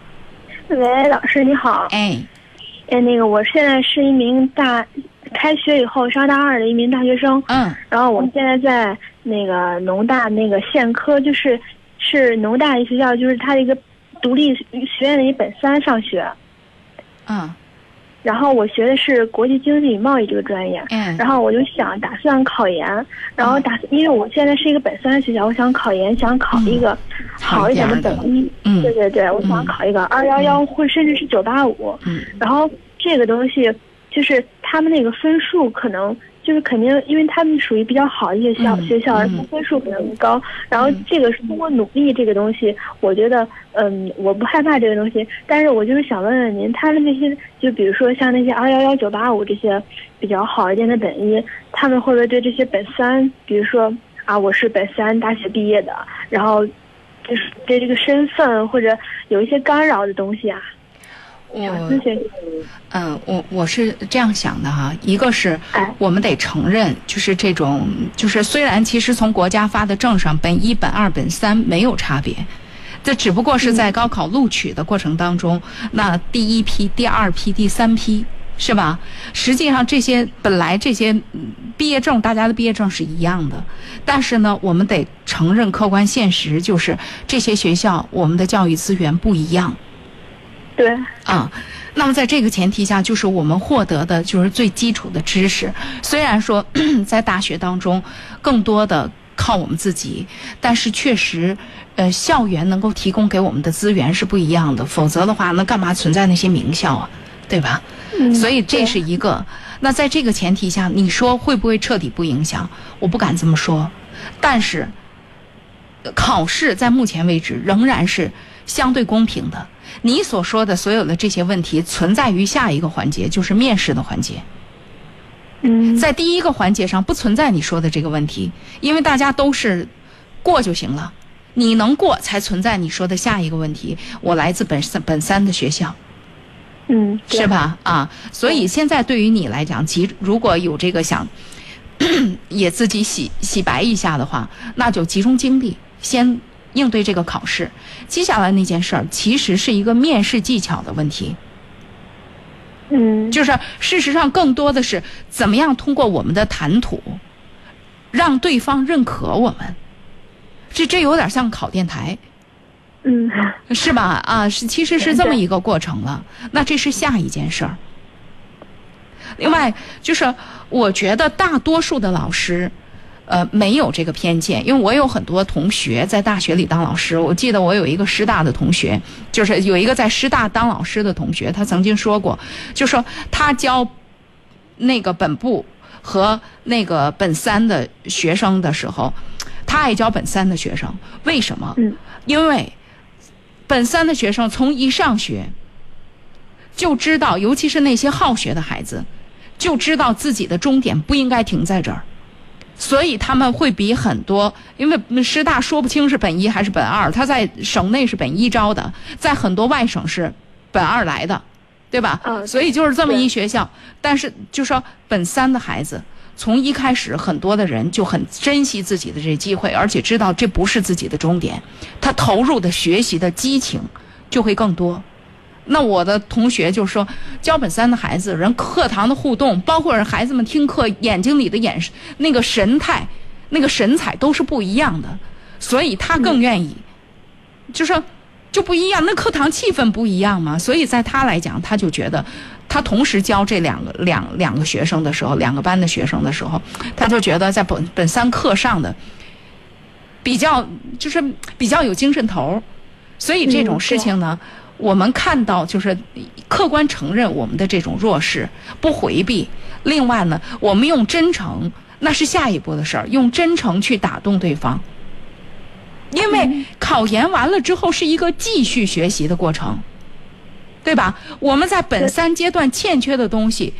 喂，老师你好。哎。哎，那个，我现在是一名大，开学以后上大二的一名大学生。嗯。然后我们现在在那个农大那个县科，就是是农大一学校，就是它的一个独立学院的一本三上学。嗯。然后我学的是国际经济与贸易这个专业。嗯。然后我就想打算考研，然后打，因为我现在是一个本三学校，我想考研，想考一个好一点的本一。嗯。对对对，我想考一个二幺幺，或甚至是九八五。嗯。然后这个东西，就是他们那个分数可能就是肯定，因为他们属于比较好的一些小学校，而且分数可能不高。然后这个通过努力这个东西，我觉得，嗯，我不害怕这个东西。但是我就是想问问您，他们那些，就比如说像那些二幺幺、九八五这些比较好一点的本一，他们会不会对这些本三，比如说啊，我是本三大学毕业的，然后就是对这个身份或者有一些干扰的东西啊？我，嗯，我我是这样想的哈，一个是我们得承认，就是这种，就是虽然其实从国家发的证上，本一、本二、本三没有差别，这只不过是在高考录取的过程当中，嗯、那第一批、第二批、第三批是吧？实际上这些本来这些毕业证，大家的毕业证是一样的，但是呢，我们得承认客观现实，就是这些学校我们的教育资源不一样。对啊、嗯，那么在这个前提下，就是我们获得的就是最基础的知识。虽然说在大学当中，更多的靠我们自己，但是确实，呃，校园能够提供给我们的资源是不一样的。否则的话，那干嘛存在那些名校啊，对吧？嗯、所以这是一个。那在这个前提下，你说会不会彻底不影响？我不敢这么说，但是考试在目前为止仍然是相对公平的。你所说的所有的这些问题存在于下一个环节，就是面试的环节。嗯，在第一个环节上不存在你说的这个问题，因为大家都是过就行了，你能过才存在你说的下一个问题。我来自本三本三的学校，嗯，是吧？啊，所以现在对于你来讲，即如果有这个想也自己洗洗白一下的话，那就集中精力先应对这个考试。接下来那件事儿其实是一个面试技巧的问题。嗯，就是事实上更多的是怎么样通过我们的谈吐让对方认可我们，这这有点像考电台，嗯，是吧？啊，是，其实是这么一个过程了。那这是下一件事儿。另外就是我觉得大多数的老师呃，没有这个偏见，因为我有很多同学在大学里当老师。我记得我有一个师大的同学，就是有一个在师大当老师的同学，他曾经说过，就说他教那个本部和那个本三的学生的时候，他爱教本三的学生。为什么？嗯，因为本三的学生从一上学就知道，尤其是那些好学的孩子，就知道自己的终点不应该停在这儿。所以他们会比很多，因为师大说不清是本一还是本二，他在省内是本一招的，在很多外省是本二来的，对吧？嗯，所以就是这么一学校。但是就说本三的孩子从一开始，很多的人就很珍惜自己的这机会，而且知道这不是自己的终点，他投入的学习的激情就会更多。那我的同学就说，教本三的孩子，人课堂的互动，包括孩子们听课眼睛里的眼神，那个神态、那个神采都是不一样的，所以他更愿意，嗯、就说就不一样，那课堂气氛不一样嘛。所以在他来讲，他就觉得，他同时教这两个两两个学生的时候，两个班的学生的时候，他就觉得在本本三课上的比较就是比较有精神头，所以这种事情呢。嗯，我们看到就是客观承认我们的这种弱势，不回避。另外呢，我们用真诚，那是下一步的事儿，用真诚去打动对方。因为考研完了之后是一个继续学习的过程，对吧？我们在本三阶段欠缺的东西，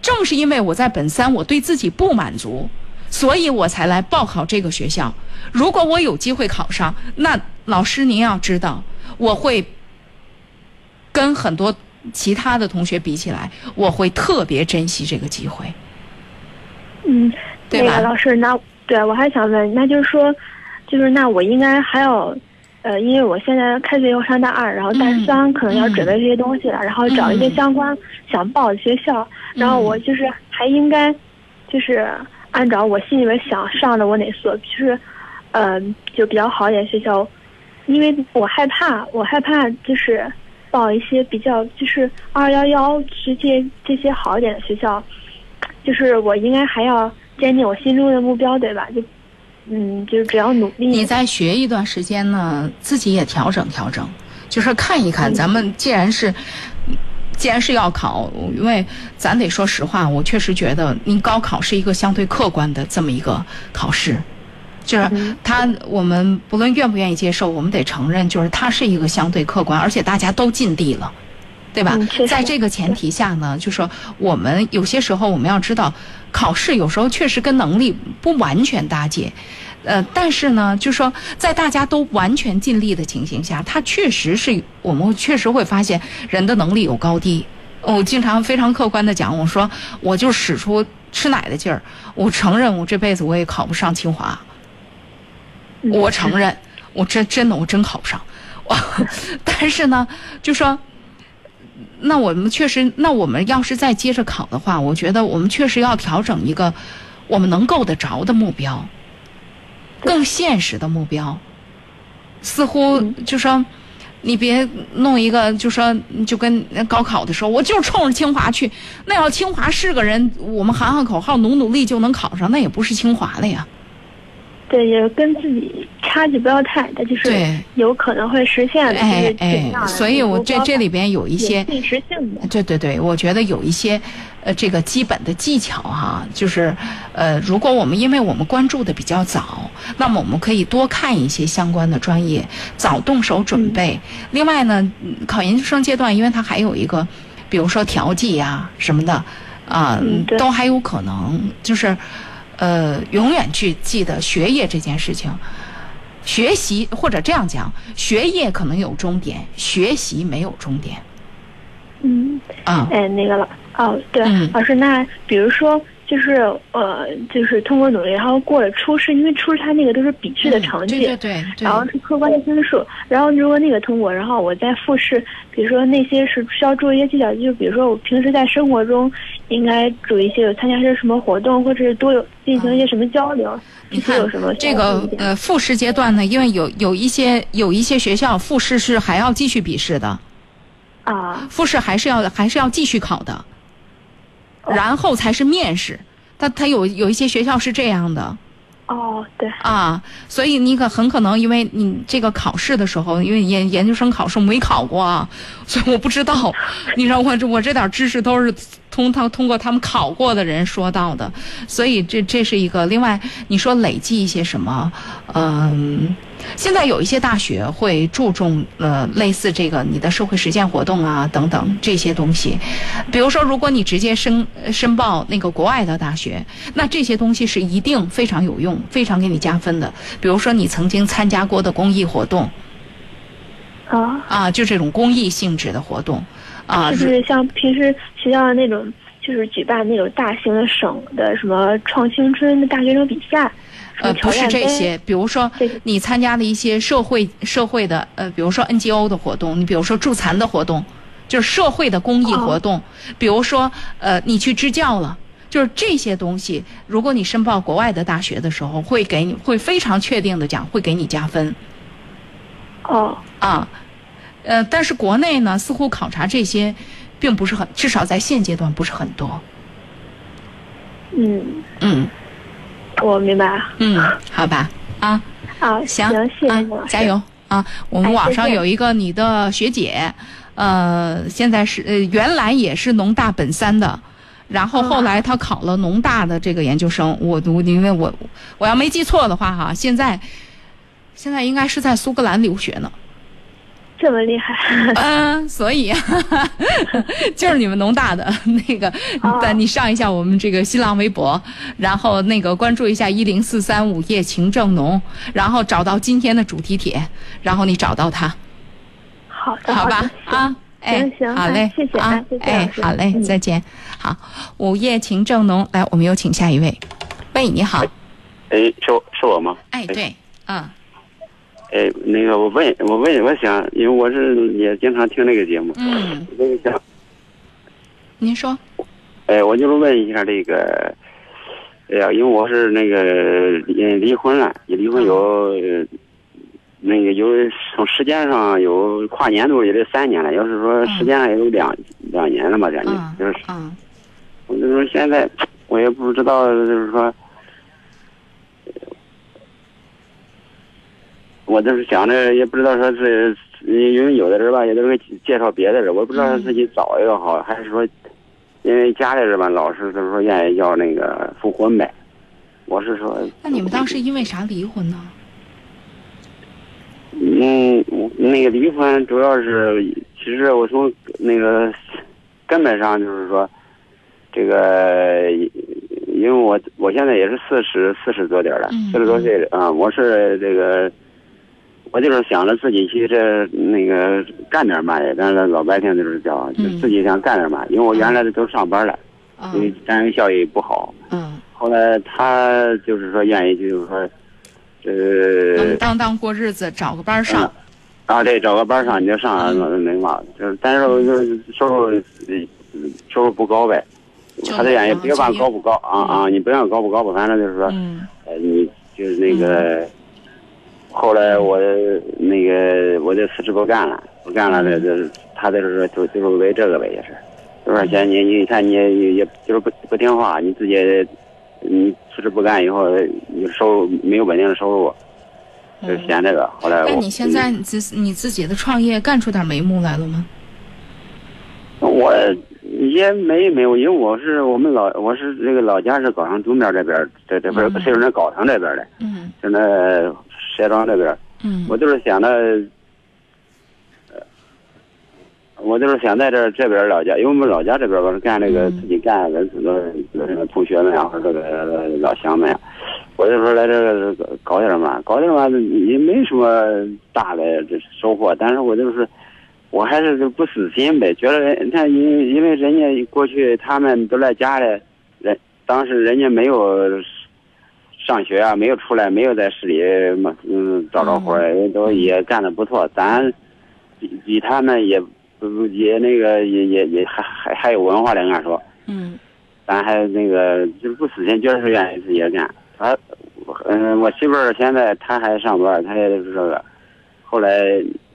正是因为我在本三我对自己不满足，所以我才来报考这个学校。如果我有机会考上，那老师您要知道，我会跟很多其他的同学比起来，我会特别珍惜这个机会。嗯，对吧？那个老师，那对我还想问，那就是说，就是那我应该还要，呃，因为我现在开学又上大二，然后大三可能要准备这些东西了，嗯、然后找一些相关想报的学校，嗯、然后我就是还应该，就是按照我心里面想上的我哪所，就是，呃，就比较好一点学校，因为我害怕，我害怕就是。报一些比较就是二幺幺直接这些好一点的学校，就是我应该还要坚定我心中的目标，对吧？就嗯，就是只要努力。你再学一段时间呢，自己也调整调整，就是看一看。嗯、咱们既然是既然是要考，因为咱得说实话，我确实觉得您高考是一个相对客观的这么一个考试。就是他，我们不论愿不愿意接受，我们得承认，就是它是一个相对客观，而且大家都尽力了，对吧？在这个前提下呢，就说我们有些时候我们要知道，考试有时候确实跟能力不完全搭界，呃，但是呢，就说在大家都完全尽力的情形下，它确实是我们确实会发现人的能力有高低。我经常非常客观的讲，我说我就使出吃奶的劲儿，我承认我这辈子我也考不上清华。我承认，我真真的我真考不上，但是呢，就说，那我们确实，那我们要是再接着考的话，我觉得我们确实要调整一个我们能够得着的目标，更现实的目标。似乎就说，你别弄一个就说就跟高考的时候，我就冲着清华去，那要清华是个人，我们喊喊口号，努努力就能考上，那也不是清华了呀。对，也跟自己差距不要太大，就是有可能会实现的。哎哎，所以我这这里边有一些现实性的。对对对，我觉得有一些呃这个基本的技巧哈、啊，就是呃如果我们因为我们关注的比较早，那么我们可以多看一些相关的专业，早动手准备。嗯、另外呢，考研究生阶段，因为它还有一个，比如说调剂呀、啊、什么的啊、呃嗯，都还有可能就是。呃，永远去记得学业这件事情，学习或者这样讲，学业可能有终点，学习没有终点。嗯啊，哎，那个老哦，对，嗯、老师，那比如说就是呃，就是通过努力，然后过了初试，因为初试它那个都是笔试的成绩，嗯、对对 对, 对，然后是客观的分数，然后如果那个通过，然后我在复试，比如说那些是需要注意一些技巧，就比如说我平时在生活中。应该注意一些，有参加一些什么活动，或者是多有进行一些什么交流。嗯、你看有什么这个呃复试阶段呢？因为有有一些有一些学校复试是还要继续笔试的，啊，复试还是要还是要继续考的，哦、然后才是面试。但它有有一些学校是这样的。哦，对。啊，所以你可很可能因为你这个考试的时候，因为研研究生考试没考过啊，所以我不知道。你知道我我这点知识都是通他通过他们考过的人说到的，所以这这是一个。另外，你说累积一些什么？嗯，现在有一些大学会注重呃类似这个你的社会实践活动啊等等这些东西。比如说，如果你直接申申报那个国外的大学，那这些东西是一定非常有用。非常给你加分的，比如说你曾经参加过的公益活动，啊啊，就这种公益性质的活动，啊，就是像平时学校的那种，就是举办那种大型的省的什么创青春的大学生比赛，呃，不是这些，比如说你参加了一些社会社会的呃，比如说 N G O 的活动，你比如说助残的活动，就是社会的公益活动，哦、比如说呃，你去支教了。就是这些东西，如果你申报国外的大学的时候，会给你会非常确定的讲，会给你加分。哦。啊，呃，但是国内呢，似乎考察这些，并不是很，至少在现阶段不是很多。嗯。嗯。我明白了。嗯，好吧。啊。好，行，谢谢你、啊，加油啊！我们网上有一个你的学姐，呃，现在是呃，原来也是农大本三的。然后后来他考了农大的这个研究生，我我因为我我要没记错的话哈，现在现在应该是在苏格兰留学呢。这么厉害？嗯、呃，所以就是你们农大的那个，但你上一下我们这个新浪微博，然后那个关注一下一零四三午夜情正浓，然后找到今天的主题帖，然后你找到他。好的，好吧啊。哎，行，好嘞，谢谢啊，谢谢，哎，好嘞，再见。好，午夜情正浓，来，我们有请下一位。喂，你好。哎，是我是我吗？哎，对，啊。哎，那个，我问，我问，我想，因为我是也经常听这个节目，嗯，那个想，您说。哎，我就是问一下这个，哎呀，因为我是那个离离婚了，也离婚有。嗯那个有从时间上有跨年度也得三年了，要是说时间上也有两、嗯、两年了吧，两年、嗯、就是，嗯、我就说现在我也不知道，就是说，我就是想着也不知道说是因为有的人吧，也都会介绍别的人，我不知道是自己找一个好，嗯、还是说因为家里人吧，老是就是说愿意要那个复婚呗。我是说，那你们当时因为啥离婚呢？嗯，那个离婚主要是，其实我从那个根本上就是说，这个因为我我现在也是四十四十多点了，四十多岁了啊、嗯嗯，我是这个，我就是想着自己去这那个干点嘛也，但是老白天就是叫，就自己想干点嘛，因为我原来都上班了，嗯、因为单位效益不好，嗯，后来他就是说愿意就是说。呃，当当过日子，找个班上。嗯、啊，对，找个班上你就上，那嘛，就是，但是我就是收入，收入不高呗。他这样也别管高不高啊、嗯、啊，你不要高不高吧，反正就是说，嗯、呃，你就是那个。嗯、后来我那个我就辞职不干了，不干了，这就是他就是就就是为这个呗，也是，多少钱你你看你也也就是不不听话，你自己你辞职不干以后，你收入没有稳定的收入，就嫌这个。后来我，那你现在你自你自己的创业干出点眉目来了吗？我也没没有，因为我是我们老我是这个老家是搞上东边这边，这这边石家庄搞上这边的，嗯，就那石家庄这边，嗯，我就是想着。我就是想在这这边老家，因为我们老家这边我是干那个自己干的，很多同学们啊，或者这个老乡们啊，我就说来这搞点嘛，搞点嘛也没什么大的收获，但是我就是我还是不死心呗，觉得人看因因为人家过去他们都在家里，人当时人家没有上学啊，没有出来，没有在市里嘛，嗯，找着活人都也干得不错，咱比比他们也。也那个也也也还还还有文化的，俺说，嗯，咱还那个就是不死心，就是愿意自己干。他，嗯，我媳妇儿现在她还上班，她也是这个。后来，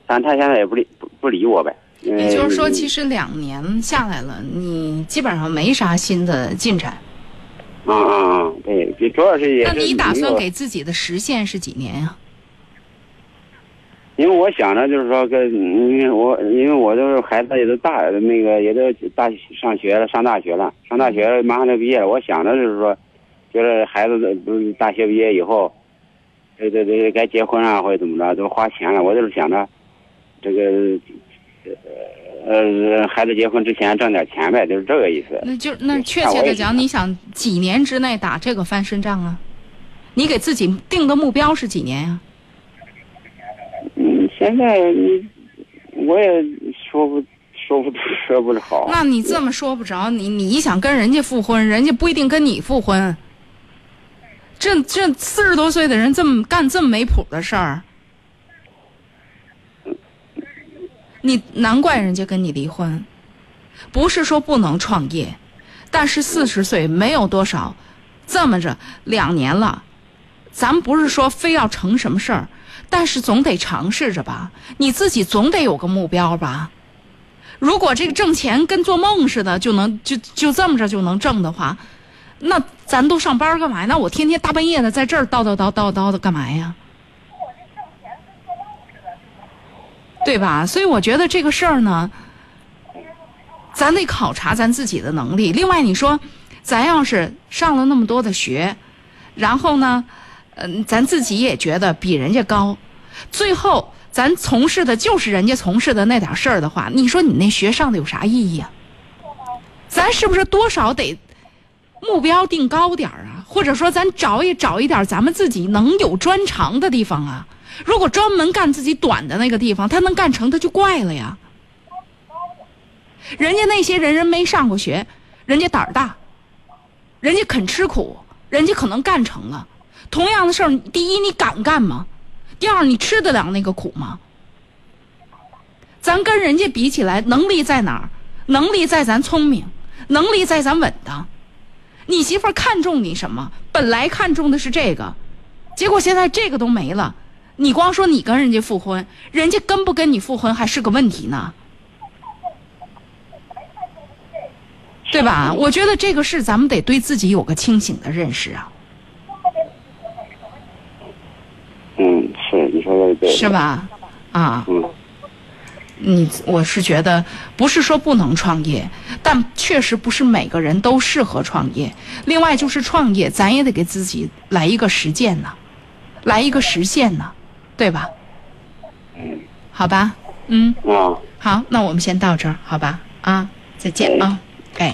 但她现在也不理不不理我呗。也就是说，其实两年下来了，你基本上没啥新的进展。嗯嗯嗯，对，主要是也是。那你打算给自己的时限是几年呀、啊？因为我想着就是说跟，因为我因为我就是孩子也都大，那个也都大上学了，上大学了，上大学了，马上就毕业了。我想着就是说，觉得孩子不是大学毕业以后，对对对，该结婚啊或者怎么着，都花钱了。我就是想着，这个呃孩子结婚之前挣点钱呗，就是这个意思。那就那确切的讲，你想几年之内打这个翻身仗啊？你给自己定的目标是几年呀、啊？嗯，现在我也说不说不说不好。那你这么说不着，你你想跟人家复婚，人家不一定跟你复婚。这这四十多岁的人这么干这么没谱的事儿，你难怪人家跟你离婚。不是说不能创业，但是四十岁没有多少，这么着两年了，咱不是说非要成什么事儿。但是总得尝试着吧，你自己总得有个目标吧。如果这个挣钱跟做梦似的，就能就就这么着就能挣的话，那咱都上班干嘛呀？那我天天大半夜的在这儿叨叨叨叨叨的干嘛呀？对吧？所以我觉得这个事儿呢，咱得考察咱自己的能力。另外，你说咱要是上了那么多的学，然后呢？嗯，咱自己也觉得比人家高，最后咱从事的就是人家从事的那点事儿的话，你说你那学上的有啥意义啊？咱是不是多少得目标定高点儿啊？或者说咱找一找一点咱们自己能有专长的地方啊？如果专门干自己短的那个地方，他能干成他就怪了呀。人家那些人人没上过学，人家胆儿大，人家肯吃苦，人家可能干成了。同样的事儿，第一你敢干吗？第二你吃得了那个苦吗？咱跟人家比起来，能力在哪儿？能力在咱聪明，能力在咱稳当。你媳妇儿看中你什么？本来看中的是这个，结果现在这个都没了，你光说你跟人家复婚，人家跟不跟你复婚还是个问题呢，对吧？我觉得这个事咱们得对自己有个清醒的认识啊。嗯，是你说的对，是吧？啊，嗯，你我是觉得不是说不能创业，但确实不是每个人都适合创业。另外就是创业，咱也得给自己来一个实践呢，来一个实现呢，对吧？嗯，好吧，嗯，啊，好，那我们先到这儿，好吧？啊，再见啊，哎。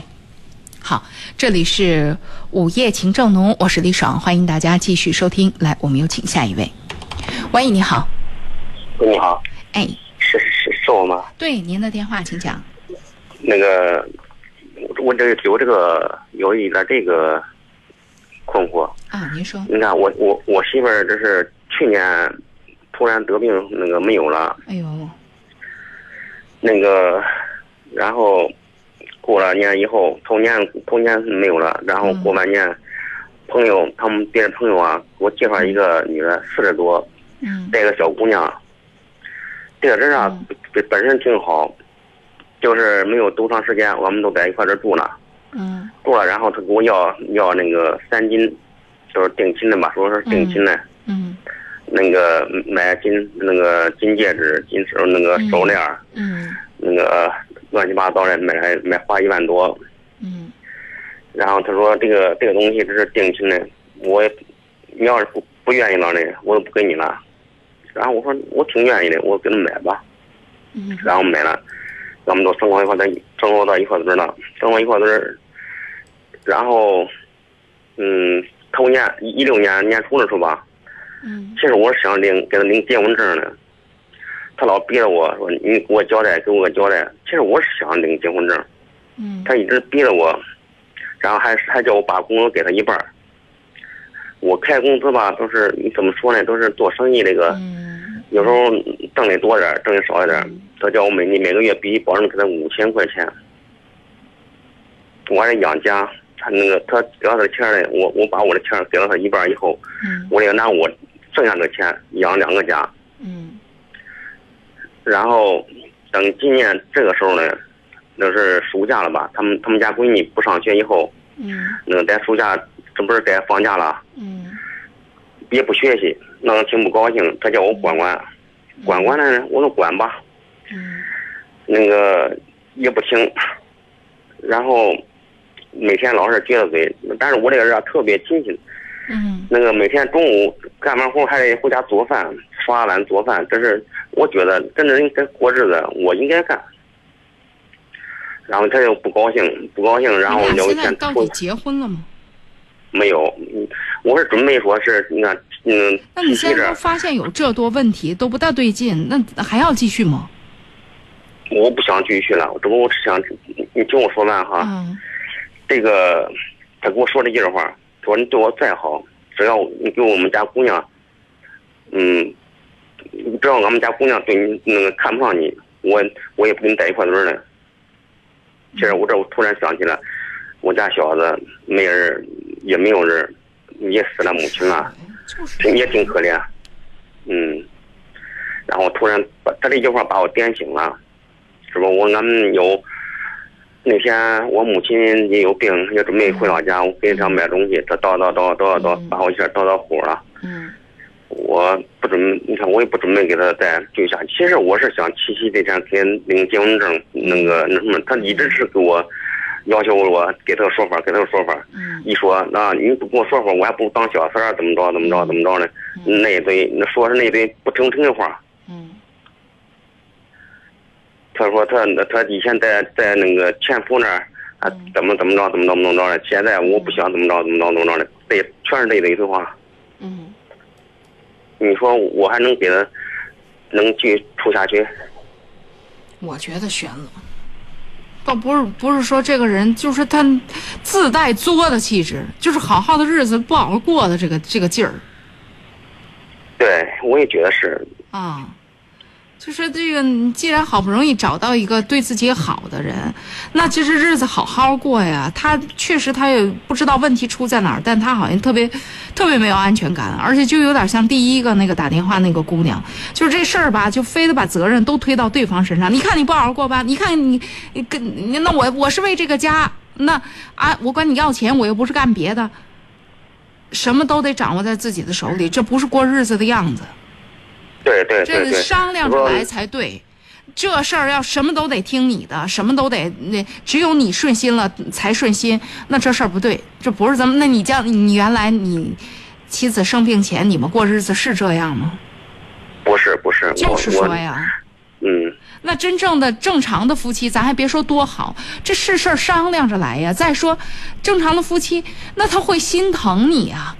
好，这里是午夜情正浓，我是李爽，欢迎大家继续收听。来，我们有请下一位。喂，你好。你好。哎，是是是我吗？对，您的电话，请讲。那个，我问这个有这个有一点这个困惑啊，您说。你看，我我我媳妇儿这是去年突然得病，那个没有了。哎呦。那个，然后。过了年以后，头年头年没有了，然后过半年，嗯、朋友他们别人朋友啊，给我介绍一个女的，四十多，嗯，带个小姑娘，这个人啊、嗯、本身挺好，就是没有多长时间，我们都在一块儿住了，嗯，多了，然后他给我要要那个三斤，就是定亲的嘛，说是定亲的，嗯，那个买金那个金戒指、金手那个手链，嗯，嗯那个乱七八糟的买来买花一万多，嗯，然后他说这个这个东西这是定亲的，我你要是不不愿意了呢，我就不给你了。然后我说我挺愿意的，我给他买吧，嗯，然后买了。咱们都生活一块儿，咱生活到一块儿堆儿了，生活一块儿堆儿。然后，嗯，头年一六年年初的时候吧，嗯，其实我是想领给他领结婚证的，他老逼着我说你给我交代，给我个交代。其实我是想领结婚证，嗯，他一直逼着我，然后还还叫我把工资给他一半儿。我开工资吧，都是你怎么说呢，都是做生意这个。嗯，有时候挣的多点儿，挣的少一点儿，他叫我每你每个月必须保证给他五千块钱。我还养家，他那个他给到他的钱呢，我我把我的钱给到他一半以后，嗯，我得拿我剩下的钱养两个家。嗯。然后等今年这个时候呢，那是暑假了吧？他们他们家闺女不上学以后，嗯，那在暑假这不是该放假了？嗯。也不学习，那我挺不高兴。他叫我管管，管管呢，我说管吧。嗯。那个也不听，然后每天老是撅着嘴。但是我这个人啊，特别清醒。嗯。那个每天中午干完活还得回家做饭，刷碗做饭，这是我觉得跟着人跟过日子，我应该干。然后他又不高兴，不高兴，然后聊一天。现在到底结婚了吗？没有，我是准备说是你看，嗯，那你现在都发现有这多问题，都不大对劲，那还要继续吗？我不想继续了，只不过我只想你听我说完哈。嗯。这个他给我说了一句话，说你对我再好，只要你给我们家姑娘，嗯，只要我们家姑娘对你那个看不上你，我我也不跟你在一块堆了。其实我这我突然想起来，我家小子没人。也没有人，也死了母亲啊，也挺可怜，嗯。然后突然把他这句话把我点醒了，是吧？我俺们有那天我母亲也有病，也准备回老家，我给她买东西，她叨叨叨叨叨把我一下叨叨火了。嗯。我不准，你看我也不准备给她再救下。其实我是想七夕这天给领结婚证，那个那什么，她一直是给我。要求我给他个说法，给他个说法。嗯。一说，那你不跟我说法，我还不当小三儿，怎么着，怎么着，怎么着呢？嗯、那一堆，那说是那一堆不成成的话。嗯。他说他他以前在在那个前夫那儿啊，怎么怎么着，怎么着，怎么着的。现在我不想怎么着，怎么着，怎么着的，这全是这一堆话。嗯。你说我还能给他能去处下去？我觉得悬了。倒不是不是说这个人，就是他自带作的气质，就是好好的日子不好好过的这个这个劲儿。对，我也觉得是。啊，就是这个，你既然好不容易找到一个对自己好的人，那其实日子好好过呀。他确实他也不知道问题出在哪儿，但他好像特别特别没有安全感，而且就有点像第一个那个打电话那个姑娘，就是这事儿吧，就非得把责任都推到对方身上。你看你不好好过吧，你看你跟那我我是为这个家，那啊我管你要钱，我又不是干别的，什么都得掌握在自己的手里，这不是过日子的样子。对对对，这商量着来才对。这事儿要什么都得听你的，什么都得那只有你顺心了才顺心，那这事儿不对，这不是咱们。那你叫你原来你妻子生病前你们过日子是这样吗？不是不是，就是说呀，嗯，那真正的正常的夫妻，咱还别说多好，这是事儿商量着来呀。再说，正常的夫妻，那他会心疼你啊，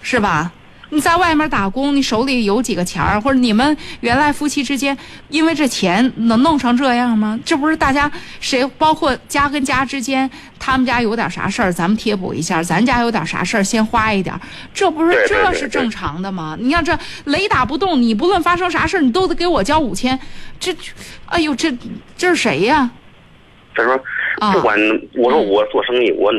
是吧？你在外面打工，你手里有几个钱儿，或者你们原来夫妻之间，因为这钱能弄成这样吗？这不是大家谁，包括家跟家之间，他们家有点啥事儿，咱们贴补一下；咱家有点啥事儿，先花一点，这不是这是正常的吗？你看这雷打不动，你不论发生啥事儿，你都得给我交五千，这，哎呦，这这是谁呀？他说，不管、啊、我说我做生意，嗯、我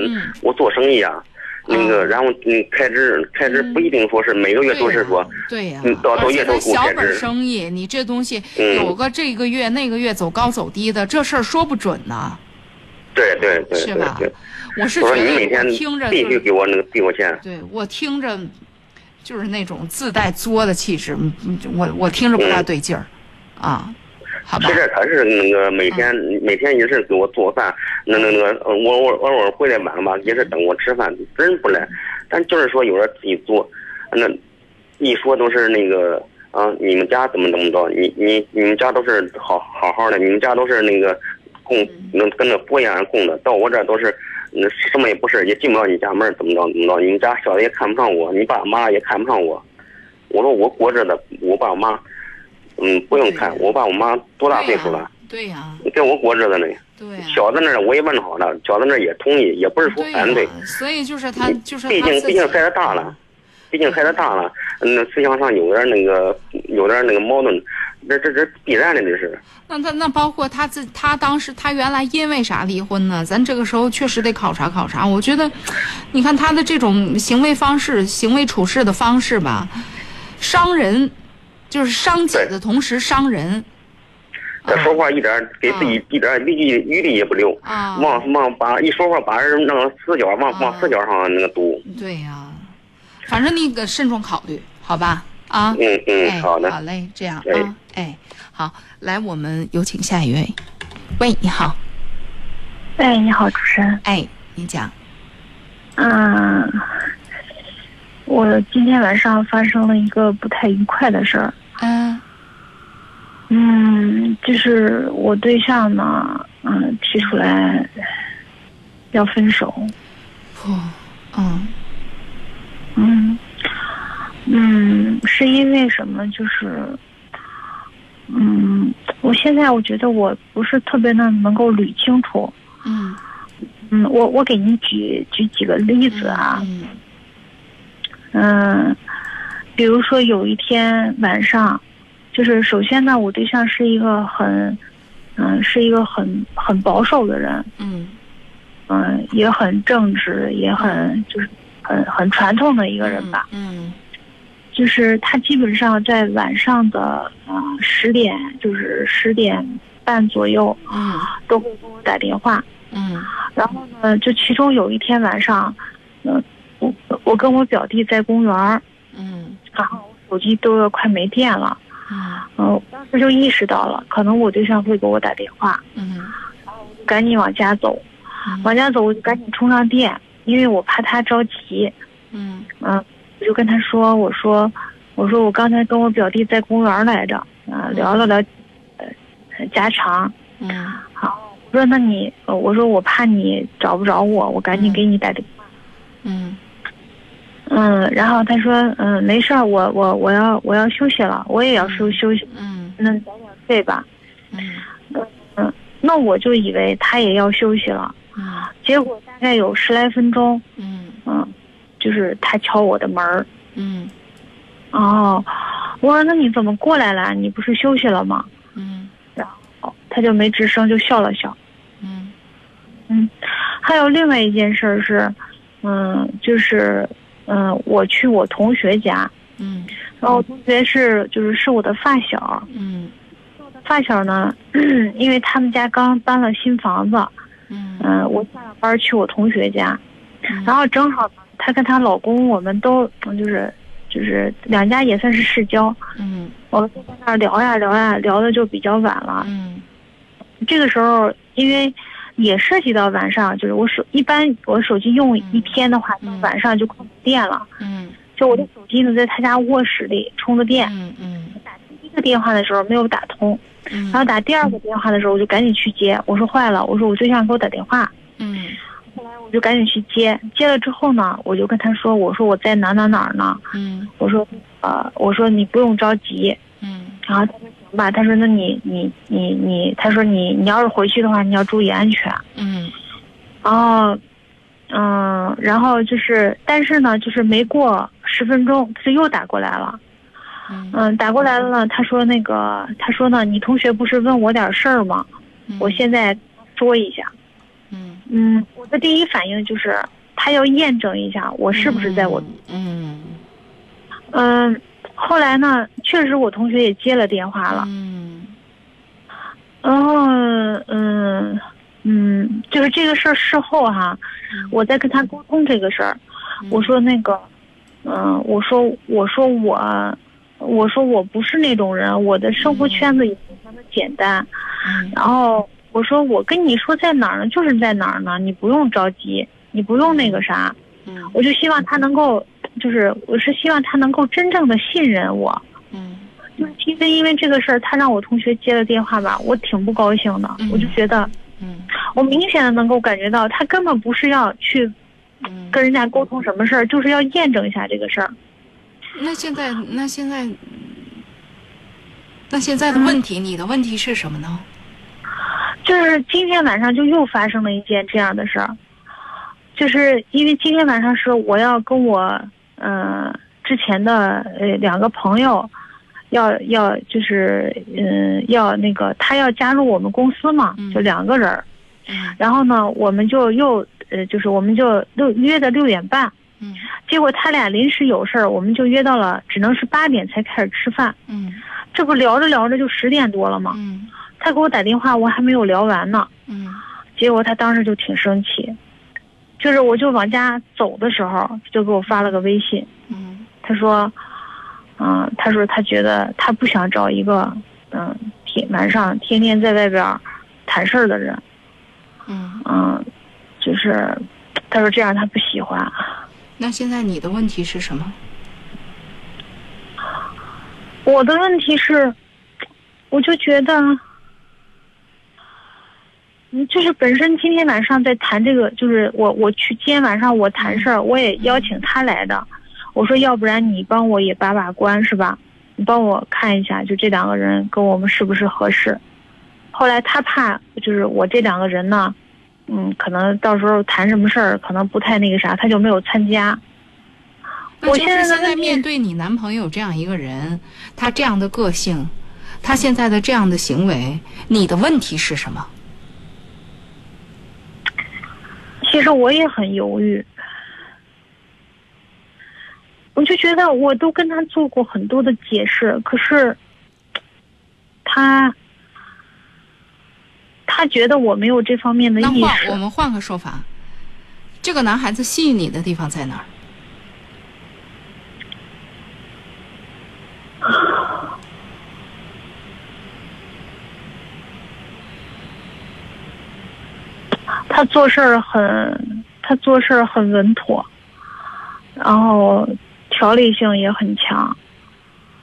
我做生意啊。那个，然后你开支开支不一定说是每个月都是说，对呀，到到月都给我开支。小本生意，你这东西有个这个月那个月走高走低的，这事儿说不准呢。对对对，是吧？我是觉得你每天听着必须给我那个给我钱。对，我听着就是那种自带作的气质，我我听着不大对劲儿、嗯、啊。好吧，其实他是那个每天、嗯、每天也是给我做饭，那那个我我偶尔回来晚了吧，也是等我吃饭，真不来。但就是说有人自己做，那一说都是那个。啊，你们家怎么怎么着？你你你们家都是好好好的，你们家都是那个供，能跟着播一样供的。到我这都是，那什么也不是，也进不了你家门，怎么着怎么着？你们家小的也看不上我，你爸妈也看不上我。我说我活着的，我爸我妈，嗯，不用看，我爸我妈多大岁数了？对呀、啊，跟我活着的呢。对、啊，小的那我也问好了，小的那也同意，也不是说反对。对啊、所以就是他，就是毕竟毕竟孩子大了。毕竟孩子大了，那思想上有点那个，有点那个矛盾，这这这必然的，这是。那那那包括他自他当时他原来因为啥离婚呢？咱这个时候确实得考察考察。我觉得，你看他的这种行为方式、行为处事的方式吧，伤人，就是伤己的同时伤人。他说话一点给自己一点余力也不留，啊、往往把一说话把人那个死角往、啊、往死角上那个堵。对呀、啊。反正那个慎重考虑，好吧？啊，嗯嗯、哎，好的，好嘞，这样啊，哎，好，来，我们有请下一位。喂，你好。哎，你好，主持人。哎，你讲。嗯，我今天晚上发生了一个不太愉快的事儿。嗯。嗯，就是我对象呢，嗯，提出来要分手。哦，嗯。嗯嗯，是因为什么？就是，嗯，我现在我觉得我不是特别的能够捋清楚。嗯嗯，我我给您举举几个例子啊。嗯。嗯，比如说有一天晚上，就是首先呢，我对象是一个很，嗯，是一个很很保守的人。嗯。嗯，也很正直，也很就是。很很传统的一个人吧，嗯，嗯就是他基本上在晚上的呃十点，就是十点半左右，嗯，都会给我打电话，嗯，然后呢，就其中有一天晚上，呃，我我跟我表弟在公园，嗯，然后手机都要快没电了，嗯，呃，当时就意识到了，可能我对象会给我打电话，嗯，然后我就赶紧往家走，嗯、往家走我就赶紧充上电。因为我怕他着急，嗯嗯、呃，我就跟他说，我说，我说我刚才跟我表弟在公园来着，啊、呃，聊了聊，呃，家常，嗯，好，我说那你，我说我怕你找不着我，我赶紧给你打电话，嗯嗯，然后他说，嗯、呃，没事儿，我我我要我要休息了，我也要休休息，嗯，那早点睡吧，嗯嗯、呃，那我就以为他也要休息了。啊、嗯，结果大概有十来分钟，嗯嗯，就是他敲我的门儿，嗯，哦，我说那你怎么过来了？你不是休息了吗？嗯，然后他就没吱声，就笑了笑，嗯嗯，还有另外一件事是，嗯，就是嗯，我去我同学家，嗯，然后同学是就是是我的发小，嗯，发小呢，因为他们家刚搬了新房子。嗯、呃、我下了班去我同学家，嗯、然后正好她跟她老公，我们都就是就是两家也算是世交，嗯，我们就在那儿聊呀聊呀，聊的就比较晚了，嗯，这个时候因为也涉及到晚上，就是我手一般我手机用一天的话，嗯、晚上就快没电了，嗯，就我的手机呢在她家卧室里充着电，嗯嗯，打第一个电话的时候没有打通。然后打第二个电话的时候，我就赶紧去接。我说坏了，我说我对象给我打电话。嗯，后来我就赶紧去接。接了之后呢，我就跟他说，我说我在哪哪哪呢。嗯，我说呃，我说你不用着急。嗯，然后他说行吧，他说那你你你你，他说你你要是回去的话，你要注意安全。嗯，然后嗯、呃，然后就是，但是呢，就是没过十分钟，他就又打过来了。嗯，打过来了呢。他说那个，他说呢，你同学不是问我点事儿吗？嗯、我现在说一下。嗯嗯，我的第一反应就是他要验证一下我是不是在我。嗯嗯，后来呢，确实我同学也接了电话了。嗯，然后嗯，嗯，就是这个事儿事后哈、啊，我在跟他沟通这个事儿，我说那个，嗯、呃，我说我说我，我说我不是那种人，我的生活圈子也非常的简单，嗯、然后我说我跟你说在哪儿呢，就是在哪儿呢，你不用着急，你不用那个啥，嗯，我就希望他能够，就是我是希望他能够真正的信任我，嗯，就其实因为这个事儿，他让我同学接了电话吧，我挺不高兴的，嗯、我就觉得。嗯，我明显的能够感觉到，他根本不是要去跟人家沟通什么事儿、嗯，就是要验证一下这个事儿。那现在，那现在，那现在的问题，嗯、你的问题是什么呢？就是今天晚上就又发生了一件这样的事儿，就是因为今天晚上是我要跟我呃之前的呃两个朋友要要就是嗯、呃、要那个他要加入我们公司嘛，就两个人儿、嗯，然后呢我们就又呃就是我们就六约的六点半，嗯，结果他俩临时有事儿，我们就约到了只能是八点才开始吃饭，嗯，这不聊着聊着就十点多了嘛，嗯，他给我打电话我还没有聊完呢，嗯，结果他当时就挺生气，就是我就往家走的时候就给我发了个微信，嗯，他说。嗯、呃，他说他觉得他不想找一个嗯，天晚上天天在外边谈事儿的人，嗯嗯、呃，就是他说这样他不喜欢。那现在你的问题是什么？我的问题是，我就觉得，嗯，就是本身今天晚上在谈这个，就是我我去今天晚上我谈事儿，我也邀请他来的。嗯，我说要不然你帮我也把把关是吧，你帮我看一下就这两个人跟我们是不是合适。后来他怕就是我这两个人呢嗯可能到时候谈什么事儿可能不太那个啥，他就没有参加。我现在现在面对你男朋友这样一个人，他这样的个性，他现在的这样的行为，你的问题是什么？其实我也很犹豫。我就觉得我都跟他做过很多的解释，可是他他觉得我没有这方面的意识。那换我们换个说法，这个男孩子吸引你的地方在哪儿？他做事儿很他做事儿很稳妥，然后条理性也很强，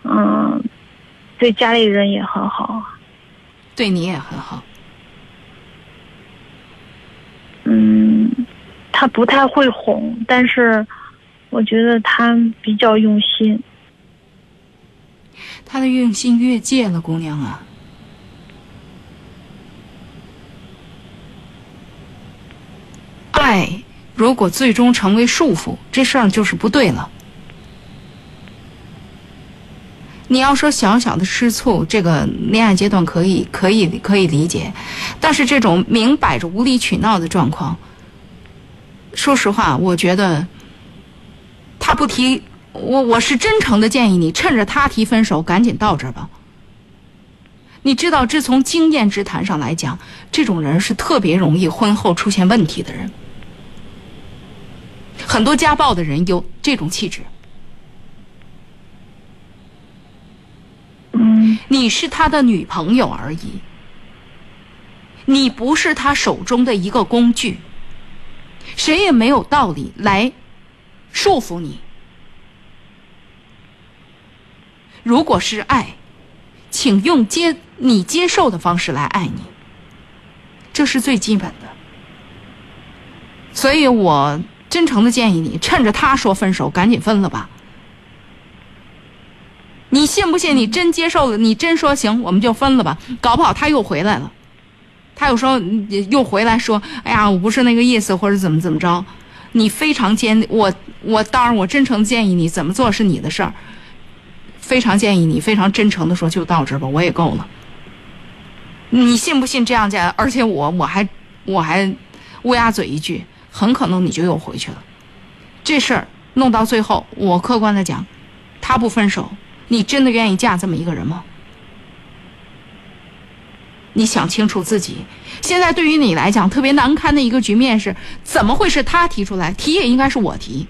嗯，对家里人也很好，对你也很好。嗯，他不太会哄，但是我觉得他比较用心。他的用心越界了，姑娘啊。爱如果最终成为束缚，这事儿就是不对了。你要说小小的吃醋，这个恋爱阶段可以可以可以理解，但是这种明摆着无理取闹的状况，说实话我觉得他不提，我我是真诚的建议你趁着他提分手赶紧到这儿吧。你知道这从经验之谈上来讲，这种人是特别容易婚后出现问题的人，很多家暴的人有这种气质。你是他的女朋友而已，你不是他手中的一个工具，谁也没有道理来束缚你。如果是爱，请用接你接受的方式来爱你，这是最基本的。所以我真诚的建议你，趁着他说分手赶紧分了吧。你信不信你真接受了，你真说行我们就分了吧，搞不好他又回来了，他有时候又回来说哎呀我不是那个意思或者怎么怎么着。你非常坚我我当然我真诚建议你怎么做是你的事儿，非常建议你非常真诚的说就到这吧，我也够了。你信不信这样家，而且我我还我还乌鸦嘴一句，很可能你就又回去了。这事儿弄到最后，我客观的讲，他不分手你真的愿意嫁这么一个人吗？你想清楚自己。现在对于你来讲特别难堪的一个局面是，怎么会是他提出来？提也应该是我提。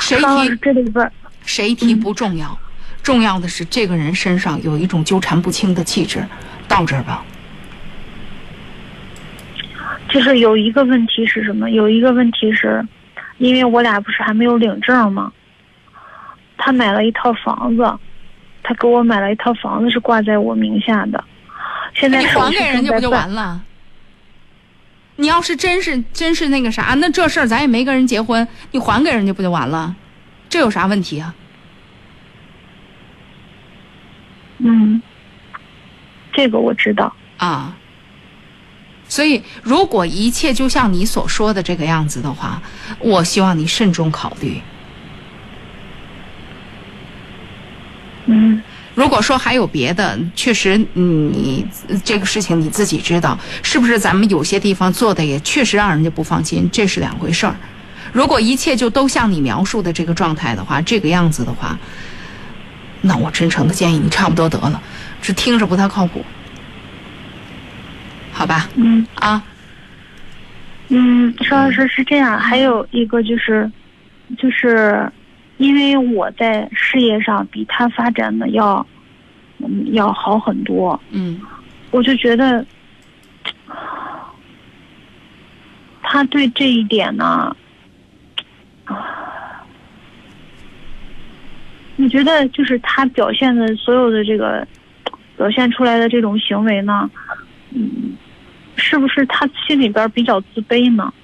谁提这里边，谁提不重要，嗯、重要的是这个人身上有一种纠缠不清的气质。到这儿吧。就是有一个问题是什么？有一个问题是，因为我俩不是还没有领证吗？他买了一套房子。他给我买了一套房子，是挂在我名下的。现在你还给人家不就完了？你要是真是真是那个啥，那这事儿咱也没跟人结婚，你还给人家不就完了？这有啥问题啊？嗯，这个我知道啊。所以，如果一切就像你所说的这个样子的话，我希望你慎重考虑。嗯，如果说还有别的，确实你这个事情你自己知道，是不是咱们有些地方做的也确实让人家不放心，这是两回事儿。如果一切就都像你描述的这个状态的话，这个样子的话，那我真诚的建议你差不多得了，这听着不太靠谱，好吧？嗯啊，嗯，邵老师是这样，还有一个就是，就是。因为我在事业上比他发展的要，嗯，要好很多。嗯，我就觉得他对这一点呢，你觉得就是他表现的所有的这个表现出来的这种行为呢，嗯，是不是他心里边比较自卑呢？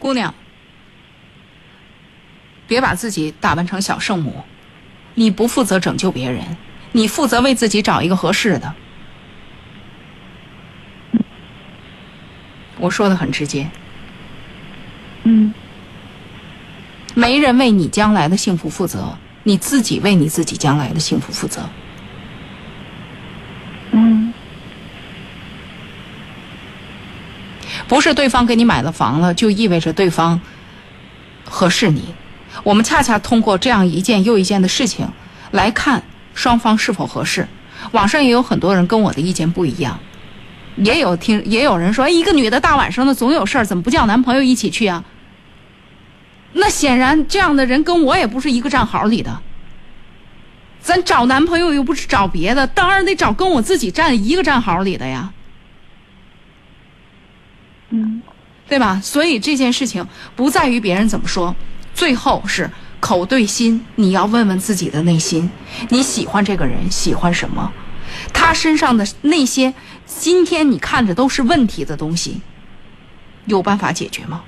姑娘。别把自己打扮成小圣母，你不负责拯救别人，你负责为自己找一个合适的。我说的很直接。嗯，没人为你将来的幸福负责，你自己为你自己将来的幸福负责。嗯，不是对方给你买了房了，就意味着对方合适你。我们恰恰通过这样一件又一件的事情来看双方是否合适。网上也有很多人跟我的意见不一样，也有听也有人说，一个女的大晚上的总有事儿，怎么不叫男朋友一起去啊？那显然这样的人跟我也不是一个战壕里的。咱找男朋友又不是找别的，当然得找跟我自己站一个战壕里的呀。嗯，对吧？所以这件事情不在于别人怎么说。最后是口对心，你要问问自己的内心，你喜欢这个人，喜欢什么？他身上的那些今天你看着都是问题的东西，有办法解决吗？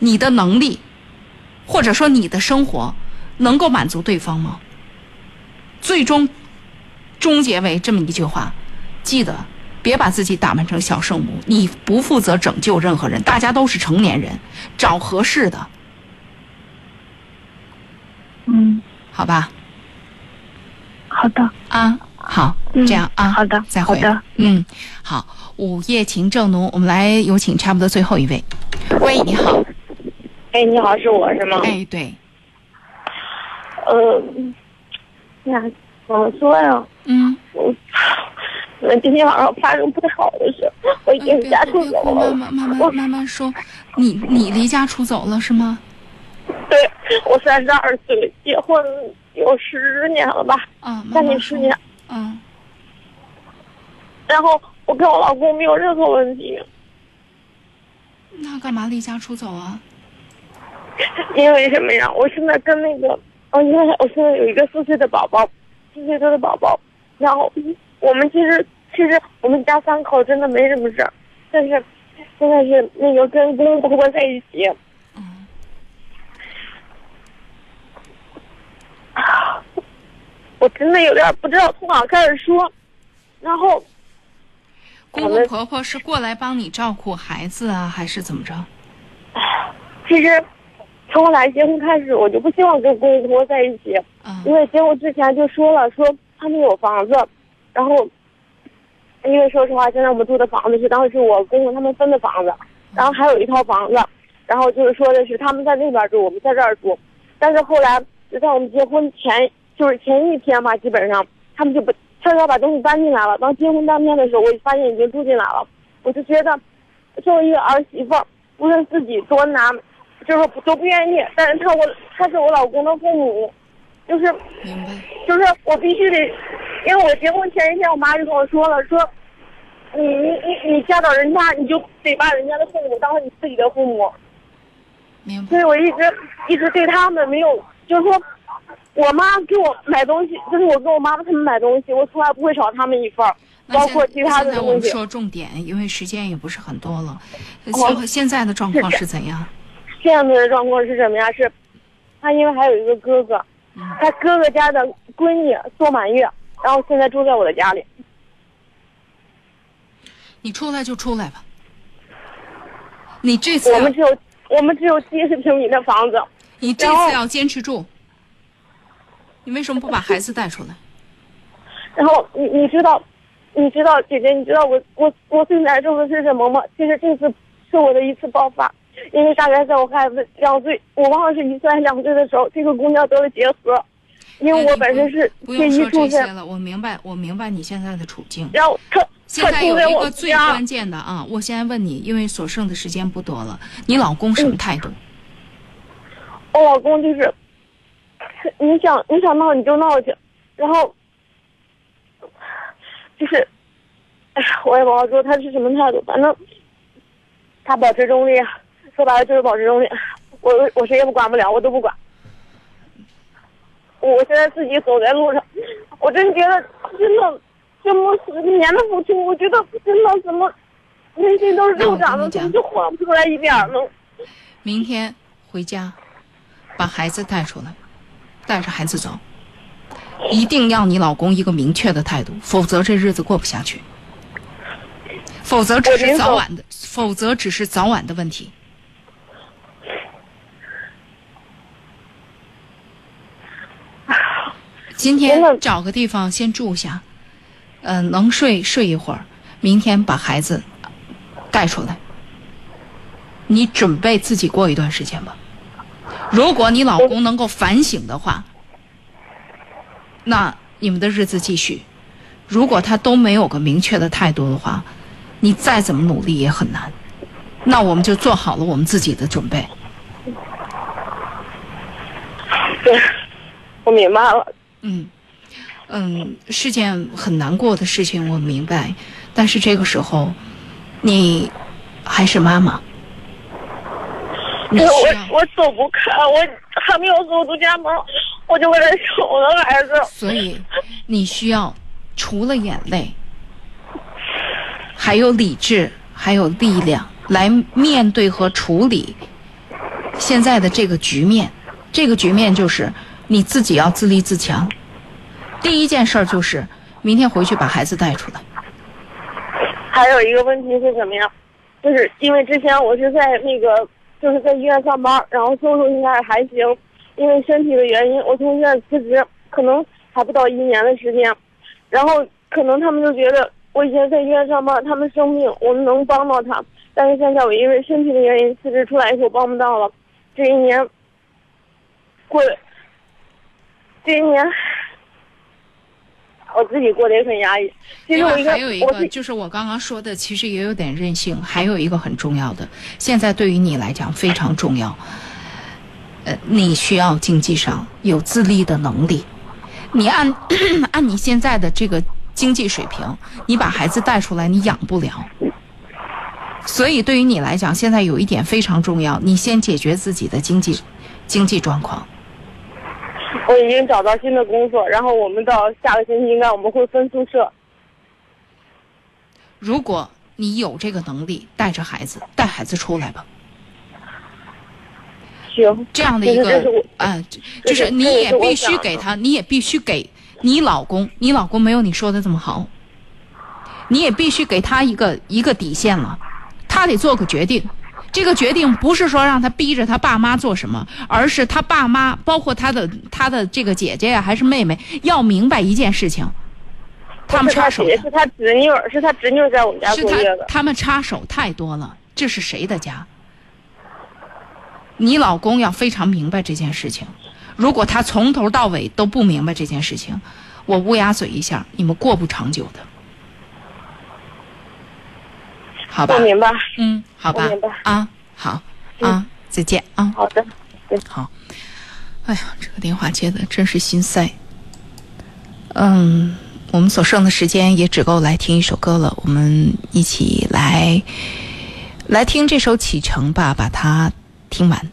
你的能力，或者说你的生活，能够满足对方吗？最终终结为这么一句话，记得别把自己打扮成小圣母，你不负责拯救任何人，大家都是成年人，找合适的。嗯，好吧。好的啊，好，嗯、这样啊，好的，再会。好的，嗯，好。午夜情正浓，我们来有请差不多最后一位。喂，你好。哎，你好，是我是吗？哎，对。呃，呀，怎么说呀？嗯，我今天晚上发生不太好的事，我离家出走了。慢慢慢慢慢慢说，你你离家出走了是吗？对，我三十二岁，结婚有十年了吧，啊，将近十年，嗯。然后我跟我老公没有任何问题。那干嘛离家出走啊？因为什么呀？我现在跟那个，哦，因为我现在有一个四岁的宝宝，四岁多的宝宝。然后我们其实其实我们家三口真的没什么事儿，但是现在是那个跟公公婆婆在一起。我真的有点不知道从哪开始说，然后公公婆婆是过来帮你照顾孩子啊，还是怎么着？其实从我俩结婚开始，我就不希望跟公公婆婆在一起，嗯、因为结婚之前就说了，说他们有房子，然后因为说实话，现在我们住的房子是当时我公公他们分的房子，然后还有一套房子，然后就是说的是他们在那边住，我们在这儿住，但是后来就在我们结婚前就是前一天吧，基本上他们就不悄悄把东西搬进来了。当结婚当天的时候，我发现已经住进来了。我就觉得，作为一个儿媳妇，无论自己多难，就是都不愿意，但是他我他是我老公的父母，就是就是我必须得，因为我结婚前一天，我妈就跟我说了，说你你你你嫁到人家，你就得把人家的父母当成你自己的父母。明白。所以我一直一直对他们没有，就是说。我妈给我买东西，就是我跟我妈妈他们买东西，我从来不会少他们一份儿，包括其他的东西。现在我们说重点，因为时间也不是很多了。哦、现在的状况是怎样？现在的状况是什么呀？是，他因为还有一个哥哥，嗯、他哥哥家的闺女做满月，然后现在住在我的家里。你出来就出来吧。你这次我们只有我们只有七十平米的房子。你这次要坚持住。你为什么不把孩子带出来？然后你你知道，你知道姐姐，你知道我我我最难受的是什么吗？其实这次是我的一次爆发，因为大概在我孩子两岁，我忘了是一岁还是两岁的时候，这个姑娘得了结核，因为我本身是学医出身了。我明白，我明白你现在的处境。然后他现在有一个最关键的啊，我现在问你，因为所剩的时间不多了，你老公什么态度？嗯、我老公就是。你想你想闹你就闹去，然后就是，哎呀，我也不好说他是什么态度，反正他保持中立，说白了就是保持中立。我我谁也不管不了，我都不管。我现在自己走在路上，我真觉得真的这么十年的付出，我觉得真的怎么人心都是肉长的，怎么就晃不出来一点呢？明天回家把孩子带出来。带着孩子走，一定要你老公一个明确的态度，否则这日子过不下去，否则只是早晚的，否则只是早晚的问题。今天找个地方先住下，嗯、呃，能睡睡一会儿，明天把孩子带出来。你准备自己过一段时间吧。如果你老公能够反省的话，那你们的日子继续。如果他都没有个明确的态度的话，你再怎么努力也很难。那我们就做好了我们自己的准备。对，我明白了。嗯嗯，是件很难过的事情，我明白。但是这个时候，你还是妈妈。我我走不开，我还没有走出家门，我就为了守我的孩子。所以，你需要除了眼泪，还有理智，还有力量来面对和处理现在的这个局面。这个局面就是你自己要自立自强。第一件事就是明天回去把孩子带出来。还有一个问题是什么呀？就是因为之前我是在那个。就是在医院上班，然后收入应该还行，因为身体的原因，我从医院辞职，可能还不到一年的时间。然后可能他们就觉得我以前在医院上班，他们生病，我们能帮到他，但是现在我因为身体的原因辞职出来以后帮不到了。这一年，过，这一年，我自己过得也很压抑。其实我还有一个，就是我刚刚说的，其实也有点任性。还有一个很重要的，现在对于你来讲非常重要。呃，你需要经济上有自立的能力。你按按你现在的这个经济水平，你把孩子带出来，你养不了。所以对于你来讲，现在有一点非常重要，你先解决自己的经济经济状况。我已经找到新的工作，然后我们到下个星期应该我们会分宿舍。如果你有这个能力，带着孩子，带孩子出来吧。行，这样的一个啊，就是你也必须给他，你也必须给你老公，你老公没有你说的这么好，你也必须给他一个一个底线了，他得做个决定。这个决定不是说让他逼着他爸妈做什么，而是他爸妈，包括他的他的这个姐姐呀、啊，还是妹妹，要明白一件事情，他们插手的是他侄女，是他侄女在我们家过夜的。是他他们插手太多了，这是谁的家？你老公要非常明白这件事情，如果他从头到尾都不明白这件事情，我乌鸦嘴一下，你们过不长久的，好吧？我明白。嗯，好吧。明白啊，好、嗯、啊，再见啊。好的，对，好。哎呀，这个电话接的真是心塞。嗯，我们所剩的时间也只够来听一首歌了，我们一起来来听这首《启程》吧，把它听完。